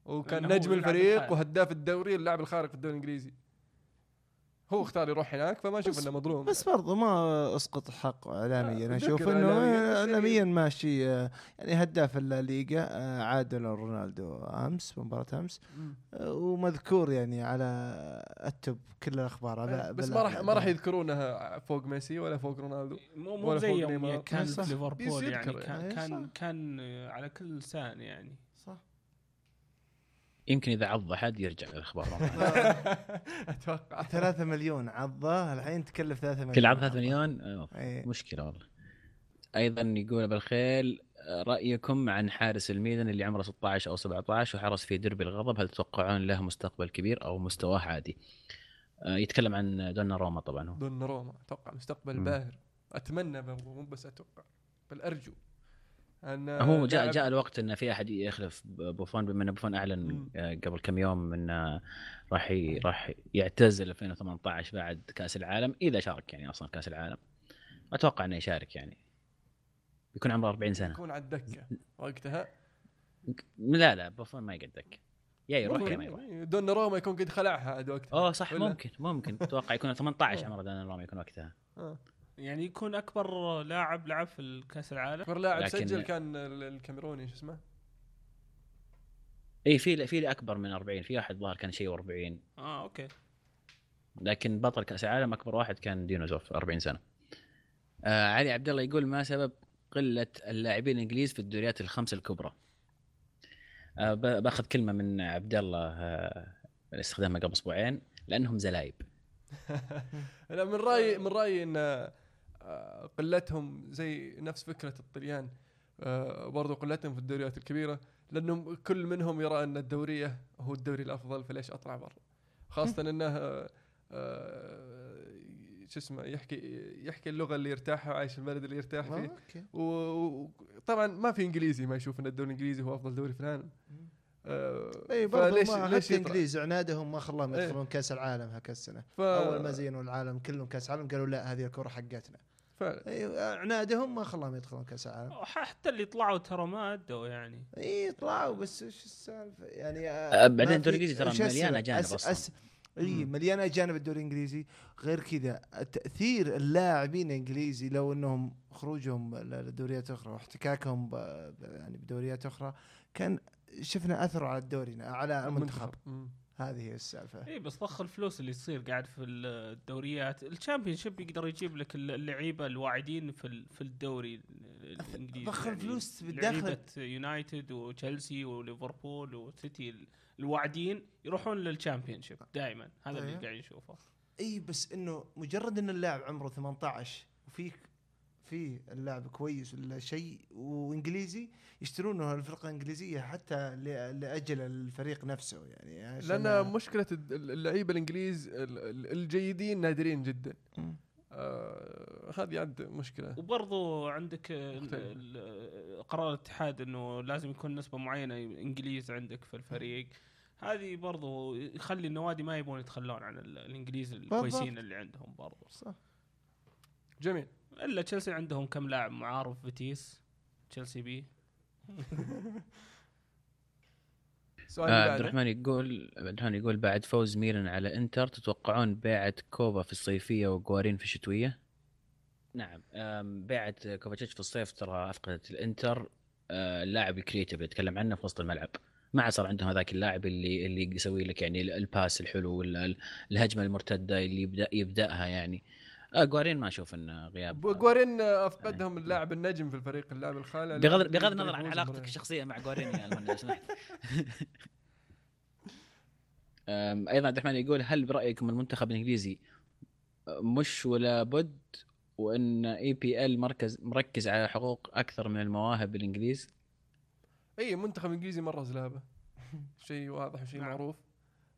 وكان نجم الفريق وهداف الدوري واللاعب الخارق في الدوري الانجليزي، هو اختار يروح هناك، فما اشوف انه مظلوم. بس برضه ما اسقط حقه اعلاميا، انا اشوف انه اعلاميا ماشي. يعني هداف الليغا عادل رونالدو امس مباراه امس، ومذكور يعني على التوب كل الاخبار على، بس ما راح ما راح يذكرونها فوق ميسي ولا فوق رونالدو ولا فوق نيمار. كان ليفربول يعني كان كان, كان على كل لسان يعني. يمكن إذا عضه حد يرجع للأخبار. أتوقع ثلاثة مليون عضه الحين تكلف ثلاثة مليون. كل عض ثلاثة مليون أيه. مشكلة والله. أيضا يقول بالخيل رأيكم عن حارس الميلان اللي عمره ستة عشر أو سبعة عشر وحرص في دربي الغضب، هل تتوقعون له مستقبل كبير أو مستواه عادي؟ يتكلم عن دوناروما طبعا. هو دوناروما أتوقع مستقبل م. باهر، أتمنى مو بس أتوقع بل أرجو. هو جاء جاء الوقت إن في أحد يخلف بوفون، بما إن بوفون أعلن م. قبل كم يوم إنه راح راح يعتزل ألفين وثمانية عشر بعد كأس العالم، إذا شارك يعني أصلاً كأس العالم. أتوقع إنه يشارك يعني، بيكون عمره أربعين سنة. يكون على الدكة وقتها. لا لا بوفون ما يقعد دكة. يا يروح يا ما يروح. دوناروما يكون قد خلعها هذا وقتها. أوه صح ممكن ممكن أتوقع يكون ثمانية عشر عمره دوناروما يكون وقتها. يعني يكون اكبر لاعب لعب في الكاس العالم، اكبر لاعب سجل كان الكاميروني شو اسمه اي في في اكبر من أربعين، في واحد ظهر كان شيء أربعين. اه اوكي، لكن بطل كاس العالم اكبر واحد كان دينوزوف أربعين سنه. آه علي عبد الله يقول ما سبب قله اللاعبين الانجليز في الدوريات الخمس الكبرى؟ آه باخذ كلمه من عبد الله آه استخدامها قبل اسبوعين، لانهم زلايب. أنا من رأيي من رأيي إن قلتهم زي نفس فكرة الطليان، برضو قلتهم في الدوريات الكبيرة، لأنهم كل منهم يرى أن الدورية هو الدوري الأفضل، فليش أطلع برا؟ خاصة إنه شو اسمه يحكي يحكي اللغة اللي يرتاحها، عايش البلد اللي يرتاح فيه. وطبعا ما في إنجليزي ما يشوف أن الدوري الإنجليزي هو أفضل دوري في العالم. اي برضه ليش الانجليز عنادهم ما خلاهم يدخلون كاس العالم هالسنه، ف... اول ما زينوا العالم كلهم كاس عالم قالوا لا هذه الكره حقتنا، ف... عنادهم ما خلاهم يدخلون كاس العالم. حتى اللي طلعوا ترى ما ادوا يعني، اي طلعوا بس ايش السالفه يعني. أه بعدين الدوري الانجليزي ترى مليانه جانب أس... اصلا أس... اي مليانه جانب الدوري الانجليزي. غير كذا تاثير اللاعبين الانجليزي لو انهم خروجهم لدوريات اخرى واحتكاكهم ب... يعني بدوريات اخرى كان شفنا أثره على الدورينا على المنتخب. هذه هي السالفة. إيه بس ضخ الفلوس اللي يصير قاعد في الدوريات. الشامبيونشيب يقدر يجيب لك اللعيبة الواعدين في في الدوري الإنجليزي. ضخ الفلوس يعني بالداخل. لعيبة يونايتد وتشلسي وليفربول وسيتي الواعدين يروحون للشامبيونشيب دائما، هذا اللي قاعد نشوفه. إيه بس إنه مجرد إن اللاعب عمره ثمانية عشر وفيك في اللاعب كويس ولا شيء وانجليزي يشترونه الفرقه الانجليزيه حتى لاجل الفريق نفسه يعني. لان مشكله اللعيبه الانجليز الجيدين نادرين جدا، آه هذه عند مشكله. وبرضه عندك قرار الاتحاد انه لازم يكون نسبه معينه انجليز عندك في الفريق، هذه برضه يخلي النوادي ما يبون يتخلون عن الانجليز الكويسين اللي عندهم برضه. صح جميل. إلا تشلسي عندهم كم لاعب معارف بتيس تشلسي بي. عبد الرحمن يقول عبد الرحمن يقول بعد فوز ميلان على انتر تتوقعون بيعة كوبا في الصيفيه وجوارين في الشتويه؟ نعم، بيعة كوفاتشيتش في الصيف ترى افقدت الانتر اللاعب الكريتيف اتكلم عنه في وسط الملعب، ما عاد صار عندهم هذاك اللاعب اللي اللي يسوي لك يعني الباس الحلو، الهجمه المرتده اللي يبدا يبداها يعني. آه جوارين ما اشوف انه غياب جوارين افقدهم يعني. اللاعب النجم في الفريق، اللاعب الخالي بغض بغض النظر عن علاقتك الشخصيه مع جوارين يا سمحت. ايضا عبد الرحمن يقول هل برايكم المنتخب الانجليزي مش ولا بد وان اي بي ال مركز مركز على حقوق اكثر من المواهب الانجليز؟ اي منتخب الانجليزي مره زلابه شيء واضح وشيء معروف.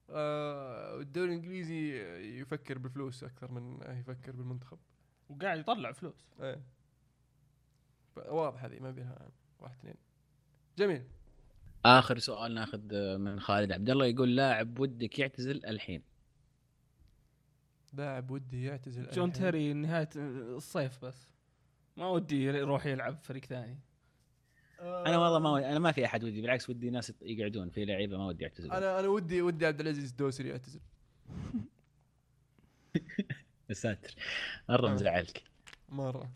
آه الدوري الانجليزي يفكر بالفلوس اكثر من يفكر بالمنتخب، وقاعد يطلع فلوس. ايه واضح هذه ما بينها يعني. واحد اثنين جميل. اخر سؤال ناخذ من خالد عبد الله يقول لاعب ودك يعتزل الحين؟ لاعب ودي يعتزل الحين جون تيري نهايه الصيف، بس ما ودي يروح يلعب فريق ثاني. انا والله ما ودي، انا ما في احد ودي، بالعكس ودي ناس يقعدون في لعيبه ما ودي يعتزلون. انا انا ودي ودي عبد العزيز الدوسري يعتزل. يا ساتر مره مزعلك مره.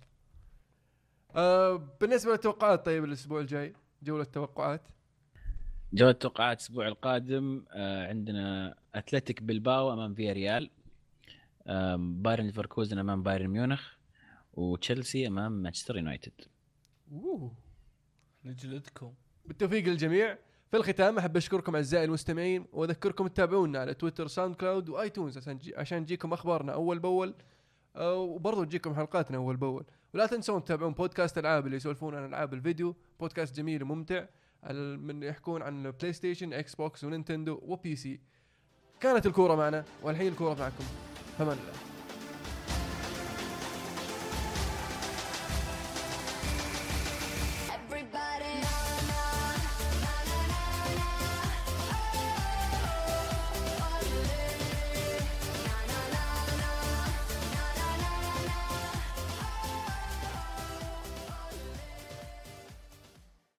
آه بالنسبه للتوقعات، طيب الاسبوع الجاي جوله التوقعات جوله التوقعات الاسبوع القادم آه عندنا اتلتيك بلباو امام فياريال، آه باير ليفركوزن امام بايرن ميونخ، وتشلسي امام مانشستر يونايتد. اوه نجلدكم. بالتوفيق للجميع. في الختام أحب أشكركم أعزائي المستمعين وأذكركم تتابعونا على تويتر، ساوند كلاود، وآيتونز عشان جي... عشان تجيكم أخبارنا أول بأول، وبرضو تجيكم حلقاتنا أول بأول. ولا تنسون تتابعون بودكاست ألعاب اللي يسولفون عن ألعاب الفيديو، بودكاست جميل وممتع من يحكون عن بلاي ستيشن، إكس بوكس، ونينتندو، وبي سي. كانت الكورة معنا والحين الكورة معكم، فمن الله.